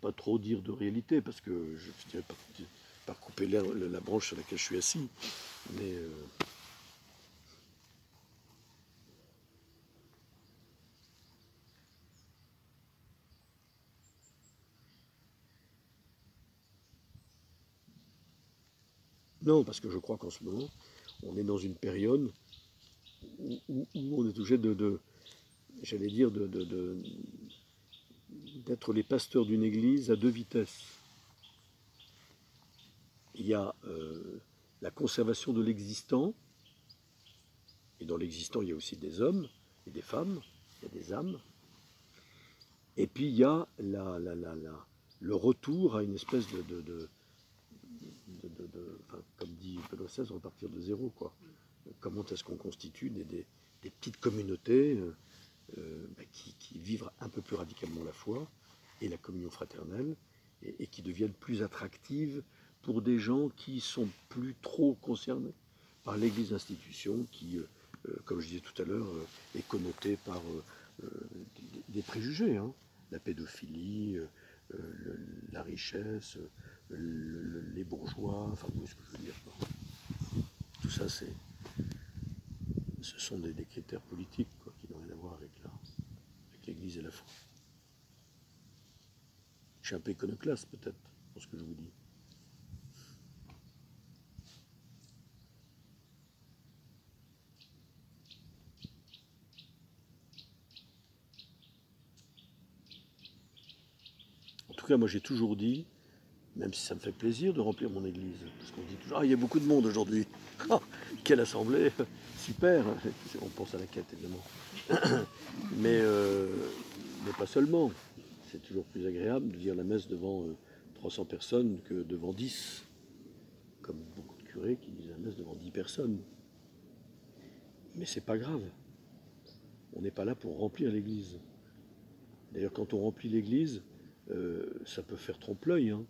pas trop dire de réalité, parce que je ne dirais pas couper la branche sur laquelle je suis assis, mais... Non, parce que je crois qu'en ce moment, on est dans une période où on est obligé d'être les pasteurs d'une église à deux vitesses. Il y a la conservation de l'existant, et dans l'existant, il y a aussi des hommes et des femmes, il y a des âmes, et puis il y a le retour à une espèce de, comme dit Benoît XVI, repartir de zéro, quoi. Comment est-ce qu'on constitue des petites communautés qui vivent un peu plus radicalement la foi et la communion fraternelle, et qui deviennent plus attractives pour des gens qui sont plus trop concernés par l'Église institution qui, comme je disais tout à l'heure, est connotée par des préjugés, hein. La pédophilie, la richesse, les bourgeois, enfin vous voyez ce que je veux dire. Tout ça, ce sont des critères politiques, quoi, qui n'ont rien à voir avec l'Église et la foi. Je suis un peu iconoclaste peut-être, pour ce que je vous dis. Moi j'ai toujours dit, même si ça me fait plaisir de remplir mon église, parce qu'on dit toujours, ah il y a beaucoup de monde aujourd'hui, ah, quelle assemblée, super, on pense à la quête évidemment, mais pas seulement, c'est toujours plus agréable de dire la messe devant 300 personnes que devant 10, comme beaucoup de curés qui disent la messe devant 10 personnes, mais c'est pas grave, on n'est pas là pour remplir l'église, d'ailleurs quand on remplit l'église, ça peut faire trompe-l'œil, hein.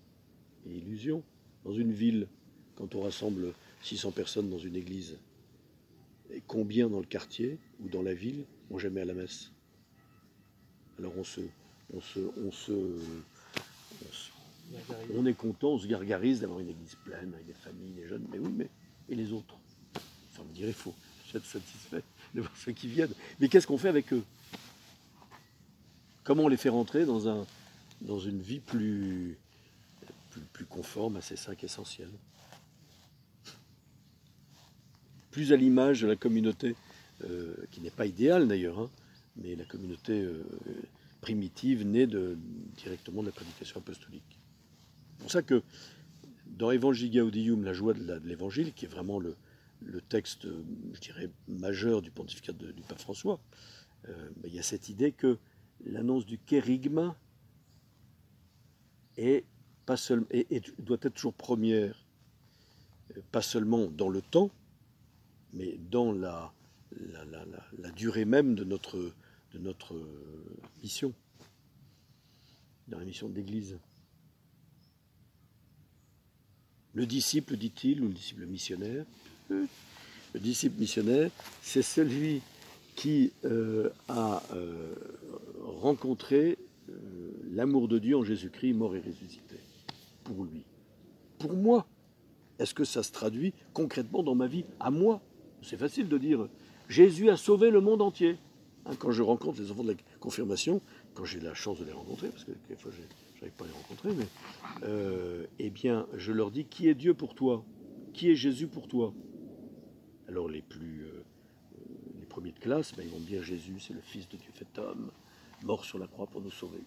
et illusion dans une ville quand on rassemble 600 personnes dans une église. Et combien dans le quartier ou dans la ville n'ont jamais à la messe? Alors on est content, on se gargarise d'avoir une église pleine avec des familles, des jeunes, mais oui, mais et les autres? Enfin, vous me direz, il faut être satisfait de voir ceux qui viennent. Mais qu'est-ce qu'on fait avec eux? Comment on les fait rentrer dans une vie plus conforme à ces cinq essentiels? Plus à l'image de la communauté, qui n'est pas idéale d'ailleurs, hein, mais la communauté primitive née directement de la prédication apostolique. C'est pour ça que dans Evangelii Gaudium, la joie de l'évangile, qui est vraiment le texte, je dirais, majeur du pontificat du pape François, il y a cette idée que l'annonce du kérigme doit être toujours première, pas seulement dans le temps, mais dans la durée même de notre mission, dans la mission de l'Église. Le disciple, dit-il, ou le disciple missionnaire, c'est celui qui a rencontré l'amour de Dieu en Jésus-Christ, mort et ressuscité, pour lui. Pour moi, est-ce que ça se traduit concrètement dans ma vie, à moi? C'est facile de dire « Jésus a sauvé le monde entier ». Quand je rencontre les enfants de la confirmation, quand j'ai la chance de les rencontrer, parce que quelquefois je n'arrive pas à les rencontrer, mais je leur dis « Qui est Dieu pour toi ? Qui est Jésus pour toi ?» Alors les premiers de classe, ils vont me dire « Jésus, c'est le Fils de Dieu fait homme, mort sur la croix pour nous sauver ».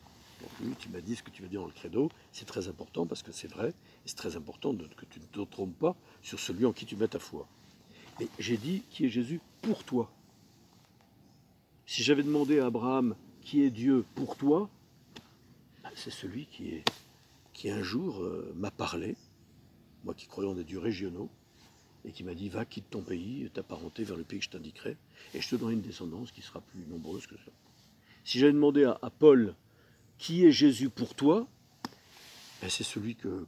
Oui, tu m'as dit ce que tu vas dire dans le credo, c'est très important parce que c'est vrai, et c'est très important que tu ne te trompes pas sur celui en qui tu mets ta foi. Mais j'ai dit qui est Jésus pour toi. Si j'avais demandé à Abraham qui est Dieu pour toi, c'est celui qui un jour m'a parlé, moi qui croyais en des dieux régionaux, et qui m'a dit va, quitte ton pays, ta parenté vers le pays que je t'indiquerai, et je te donnerai une descendance qui sera plus nombreuse que ça. Si j'avais demandé à Paul qui est Jésus pour toi, c'est celui que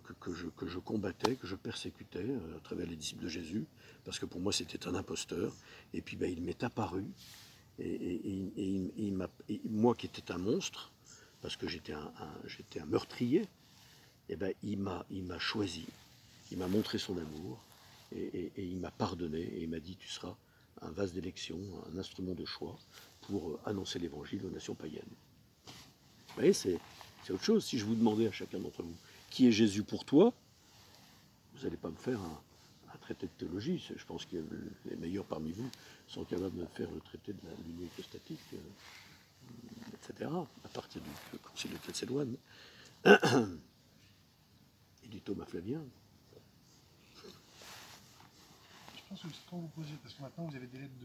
je combattais, que je persécutais à travers les disciples de Jésus, parce que pour moi c'était un imposteur. Et puis il m'est apparu, et moi qui étais un monstre, parce que j'étais un meurtrier, il m'a choisi, il m'a montré son amour, et il m'a pardonné, et il m'a dit tu seras un vase d'élection, un instrument de choix pour annoncer l'évangile aux nations païennes. Vous voyez, c'est autre chose. Si je vous demandais à chacun d'entre vous qui est Jésus pour toi, vous n'allez pas me faire un traité de théologie. Je pense que les meilleurs parmi vous sont capables de faire le traité de l'union hypostatique, etc., à partir du concile de Chalcédoine et du Thomas Flavien. Je pense que c'est quand vous posez, parce que maintenant vous avez des lettres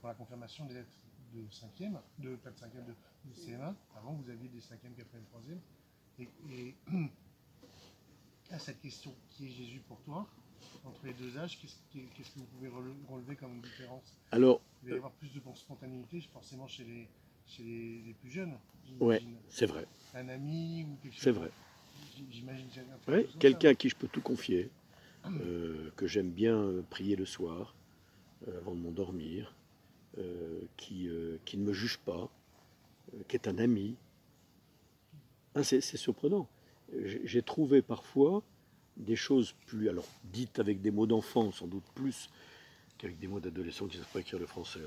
pour la confirmation, des lettres de 5e, pas de 5e, de CM1. Avant, vous aviez des 5e, 4e, 3e. Et à cette question, qui est Jésus pour toi, entre les deux âges, qu'est-ce que vous pouvez relever comme différence? Alors, il va y avoir plus de spontanéité, forcément, chez les plus jeunes. Oui, c'est vrai. Un ami ou quelque chose. C'est vrai. J'imagine quelqu'un à qui je peux tout confier, que j'aime bien prier le soir, avant de m'endormir. Qui ne me juge pas, qui est un ami. C'est surprenant. J'ai trouvé parfois des choses plus, alors dites avec des mots d'enfant, sans doute plus qu'avec des mots d'adolescents qui ne savent pas écrire le français.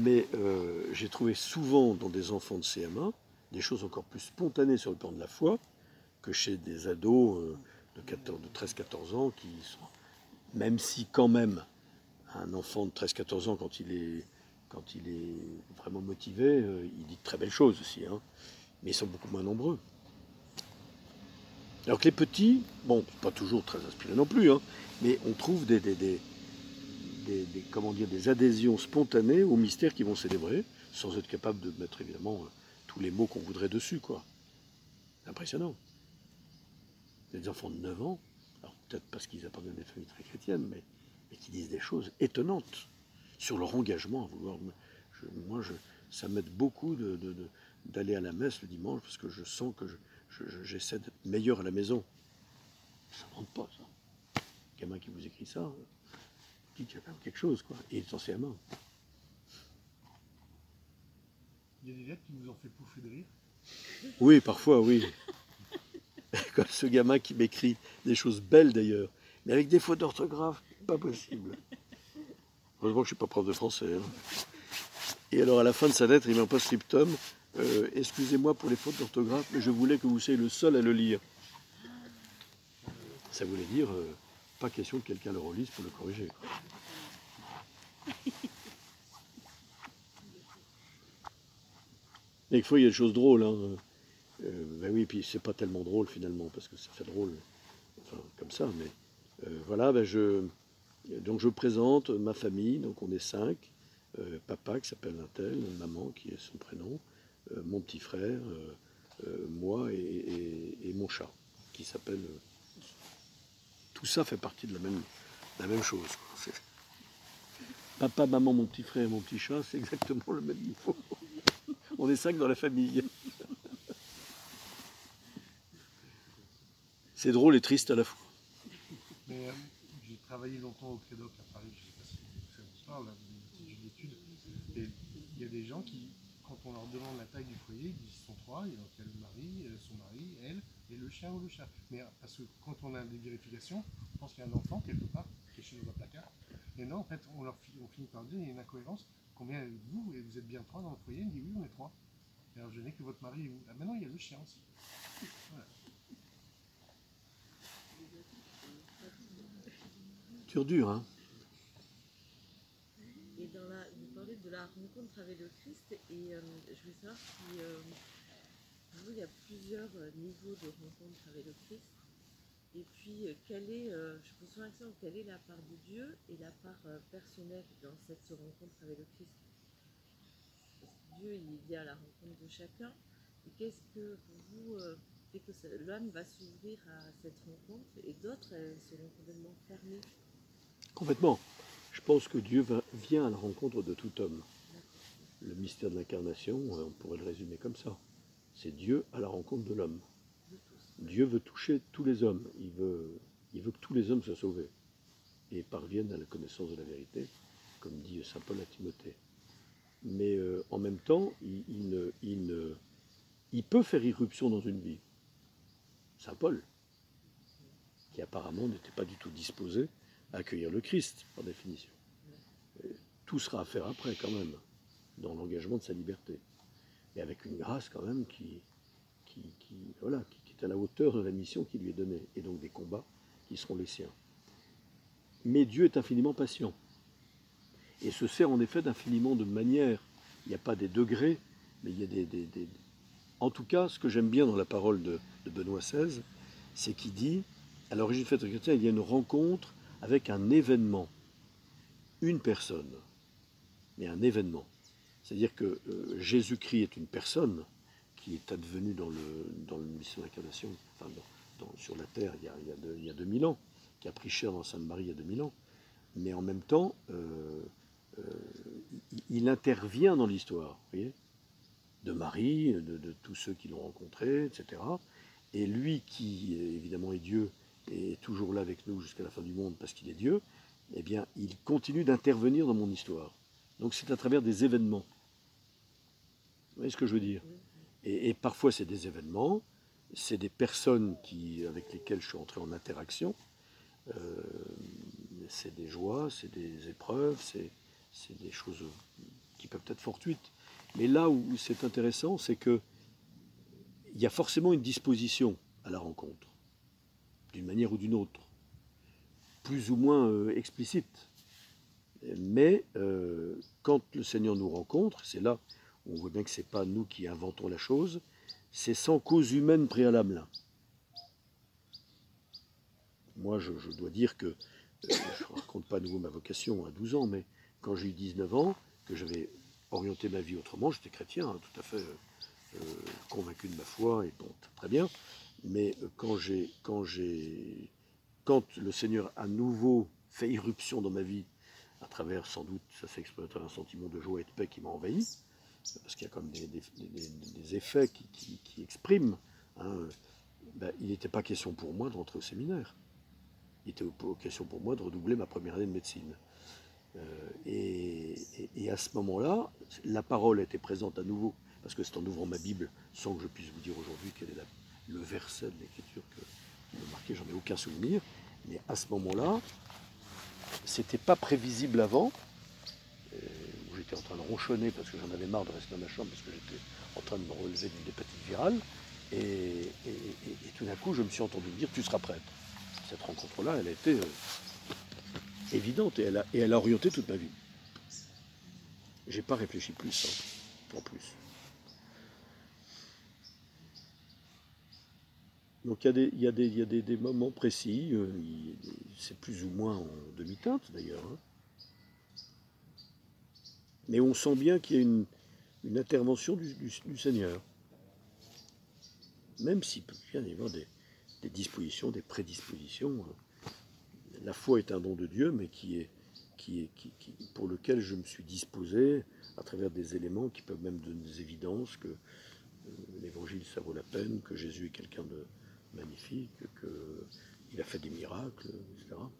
Mais j'ai trouvé souvent dans des enfants de CM1 des choses encore plus spontanées sur le plan de la foi que chez des ados de 13-14 ans qui sont, même si quand même, un enfant de 13-14 ans, quand il est vraiment motivé, il dit de très belles choses aussi, hein, mais ils sont beaucoup moins nombreux. Alors que les petits, pas toujours très inspirés non plus, hein, mais on trouve des adhésions spontanées aux mystères qu'ils vont célébrer, sans être capable de mettre évidemment tous les mots qu'on voudrait dessus, quoi. Impressionnant. Des enfants de 9 ans, alors peut-être parce qu'ils appartiennent à des familles très chrétiennes, mais qui disent des choses étonnantes sur leur engagement à vouloir. Ça m'aide beaucoup d'aller à la messe le dimanche parce que je sens que je, j'essaie d'être meilleur à la maison. Ça ne rentre pas, ça. Le gamin qui vous écrit ça, vous dites qu'il y a quand même quelque chose, quoi, et essentiellement. Il y a des lettres qui vous ont fait pouffer de rire? Oui, parfois, oui. Comme ce gamin qui m'écrit des choses belles d'ailleurs, mais avec des fautes d'orthographe, pas possible. Heureusement que je ne suis pas prof de français. Hein. Et alors à la fin de sa lettre, il met en post-scriptum, excusez-moi pour les fautes d'orthographe, mais je voulais que vous soyez le seul à le lire. Ça voulait dire, pas question que quelqu'un le relise pour le corriger. Et des fois, il y a des choses drôles. Hein. Ben oui, puis c'est pas tellement drôle finalement, parce que ça fait drôle, enfin comme ça, mais voilà, ben donc je présente ma famille, donc on est 5, papa qui s'appelle un tel, maman qui est son prénom, mon petit frère, moi et mon chat, qui s'appelle... Tout ça fait partie de la même chose. Quoi. Papa, maman, mon petit frère et mon petit chat, c'est exactement le même niveau. On est 5 dans la famille. C'est drôle et triste à la fois. Mais j'ai travaillé longtemps au Crédoc à Paris, je ne sais pas si ça vous parle, j'ai une étude. Et il y a des gens qui, quand on leur demande la taille du foyer, ils disent sont 3, et donc il y a le mari, son mari, elle, et le chien ou le chat. Mais parce que quand on a des vérifications, on pense qu'il y a un enfant quelque part, caché dans un placard. Mais non, en fait, on finit par dire, il y a une incohérence. Combien vous, et vous êtes bien 3 dans le foyer? Il dit oui, on est 3. Et alors je n'ai que votre mari et vous. Ah maintenant, il y a le chien aussi. Voilà. Dur, hein. Et vous parlez de la rencontre avec le Christ, et je voulais savoir si vous, il y a plusieurs niveaux de rencontre avec le Christ, et puis quelle est, je pose souvent l'accent, quelle est la part de Dieu et la part personnelle dans cette rencontre avec le Christ? Parce que Dieu, il vient à la rencontre de chacun, et qu'est-ce que vous... dès que l'homme va s'ouvrir à cette rencontre, et d'autres seront complètement fermés. Complètement. Je pense que Dieu vient à la rencontre de tout homme. Le mystère de l'incarnation, on pourrait le résumer comme ça. C'est Dieu à la rencontre de l'homme. Dieu veut toucher tous les hommes. Il veut que tous les hommes soient sauvés et parviennent à la connaissance de la vérité, comme dit saint Paul à Timothée. Mais en même temps, il peut faire irruption dans une vie. Saint Paul, qui apparemment n'était pas du tout disposé à accueillir le Christ, par définition. Et tout sera à faire après, quand même, dans l'engagement de sa liberté. Et avec une grâce, quand même, qui est à la hauteur de la mission qui lui est donnée, et donc des combats qui seront les siens. Mais Dieu est infiniment patient, et se sert en effet d'infiniment de manières. Il n'y a pas des degrés, mais il y a des... En tout cas, ce que j'aime bien dans la parole de Benoît XVI, c'est qu'il dit, à l'origine de la fête chrétienne, il y a une rencontre avec un événement, une personne, mais un événement. C'est-à-dire que Jésus-Christ est une personne qui est advenue dans le mission de l'incarnation, enfin, sur la terre il y a 2000 ans, qui a pris chair dans Sainte-Marie il y a 2000 ans, mais en même temps, il intervient dans l'histoire, vous voyez ? De Marie, de tous ceux qui l'ont rencontré, etc. Et lui qui, évidemment, est Dieu, est toujours là avec nous jusqu'à la fin du monde parce qu'il est Dieu, eh bien, il continue d'intervenir dans mon histoire. Donc c'est à travers des événements. Vous voyez ce que je veux dire? Et parfois c'est des événements, c'est des personnes avec lesquelles je suis entré en interaction, c'est des joies, c'est des épreuves, c'est des choses qui peuvent être fortuites. Mais là où c'est intéressant, c'est qu'il y a forcément une disposition à la rencontre, d'une manière ou d'une autre, plus ou moins explicite. Mais quand le Seigneur nous rencontre, c'est là où on voit bien que ce n'est pas nous qui inventons la chose, c'est sans cause humaine préalable. Moi, je dois dire que, je ne raconte pas à nouveau ma vocation à 12 ans, mais quand j'ai eu 19 ans, que j'avais... orienter ma vie autrement, j'étais chrétien, hein, tout à fait convaincu de ma foi, et bon, très bien, mais quand le Seigneur à nouveau fait irruption dans ma vie, à travers, sans doute, ça s'exprime à travers un sentiment de joie et de paix qui m'a envahi, parce qu'il y a quand même des effets qui expriment il n'était pas question pour moi de rentrer au séminaire. Il était question pour moi de redoubler ma première année de médecine. Et à ce moment-là, la parole était présente à nouveau, parce que c'est en ouvrant ma Bible, sans que je puisse vous dire aujourd'hui quel est le verset de l'Écriture qui me marquait, j'en ai aucun souvenir, mais à ce moment-là, c'était pas prévisible avant, où j'étais en train de ronchonner parce que j'en avais marre de rester dans ma chambre, parce que j'étais en train de me relever d'une hépatite virale, et tout d'un coup, je me suis entendu dire « tu seras prêtre ». Cette rencontre-là, elle a été évidente, et elle a orienté toute ma vie. J'ai pas réfléchi plus, en plus. Donc il y a des moments précis, c'est plus ou moins en demi-teinte d'ailleurs, mais on sent bien qu'il y a une intervention du Seigneur, même s'il peut bien y avoir des dispositions, des prédispositions. La foi est un don de Dieu, mais qui pour lequel je me suis disposé à travers des éléments qui peuvent même donner des évidences que l'Évangile ça vaut la peine, que Jésus est quelqu'un de magnifique, qu'il a fait des miracles, etc. D'accord.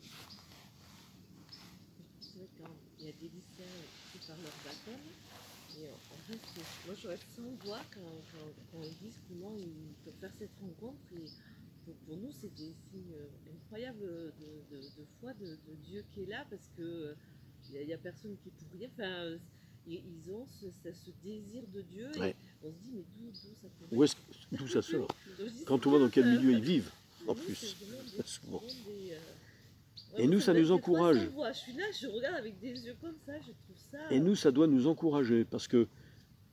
Il y a des lycéens qui parlent leur baptême, et en fait, moi je vois quand ils disent comment ils peuvent faire cette rencontre, et pour nous c'est des signes incroyables de foi, de Dieu qui est là, parce que il n'y a personne qui est pour rien, et ils ont ce désir de Dieu, et on se dit, mais d'où ça sort? Quand on voit dans quel milieu ils vivent, en plus. Souvent. Et nous, ça nous encourage. Je suis là, je regarde avec des yeux comme ça, je trouve ça... Et nous, ça doit nous encourager, parce que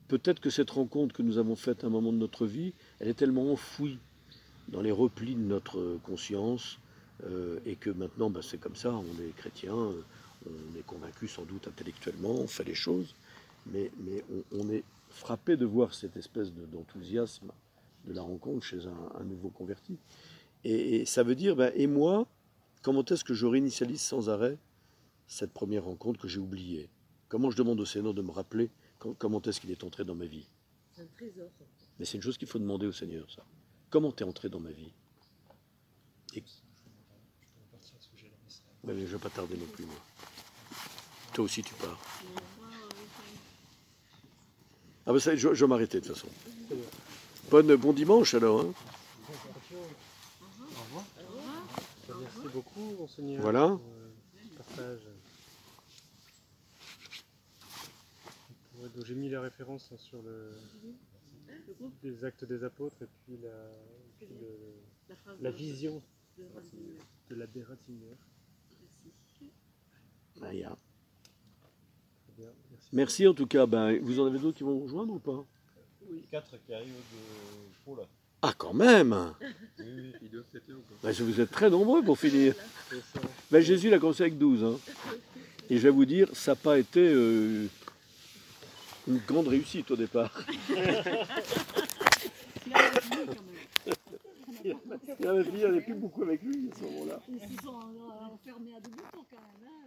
peut-être que cette rencontre que nous avons faite à un moment de notre vie, elle est tellement enfouie dans les replis de notre conscience, et que maintenant, c'est comme ça, on est chrétien, on est convaincu sans doute intellectuellement, on fait les choses, mais on est frappé de voir cette espèce d'enthousiasme de la rencontre chez un nouveau converti. Et ça veut dire, et moi, comment est-ce que je réinitialise sans arrêt cette première rencontre que j'ai oubliée? Comment je demande au Seigneur de me rappeler comment est-ce qu'il est entré dans ma vie? C'est un trésor. Mais c'est une chose qu'il faut demander au Seigneur, ça. Comment t'es entré dans ma vie? Oui, mais je ne vais pas tarder non plus, moi. Toi aussi, tu pars. Ça, je vais m'arrêter, de toute façon. Bon dimanche, alors. Au revoir. Merci beaucoup, Monseigneur. Voilà. Partage. Donc, j'ai mis la référence sur les actes des apôtres et puis la vision de l'abbé Ratzinger. Merci en tout cas. Vous en avez d'autres qui vont vous rejoindre ou pas? Oui, 4 qui arrivent de Pau là. Ah, quand même. Oui, ils doivent fêter encore. Vous êtes très nombreux pour finir. Jésus l'a commencé avec 12. Et je vais vous dire, ça n'a pas été une grande réussite au départ. Il avait fini, on n'est plus beaucoup avec lui à ce moment-là. Ils se sont enfermés à deux boutons quand même.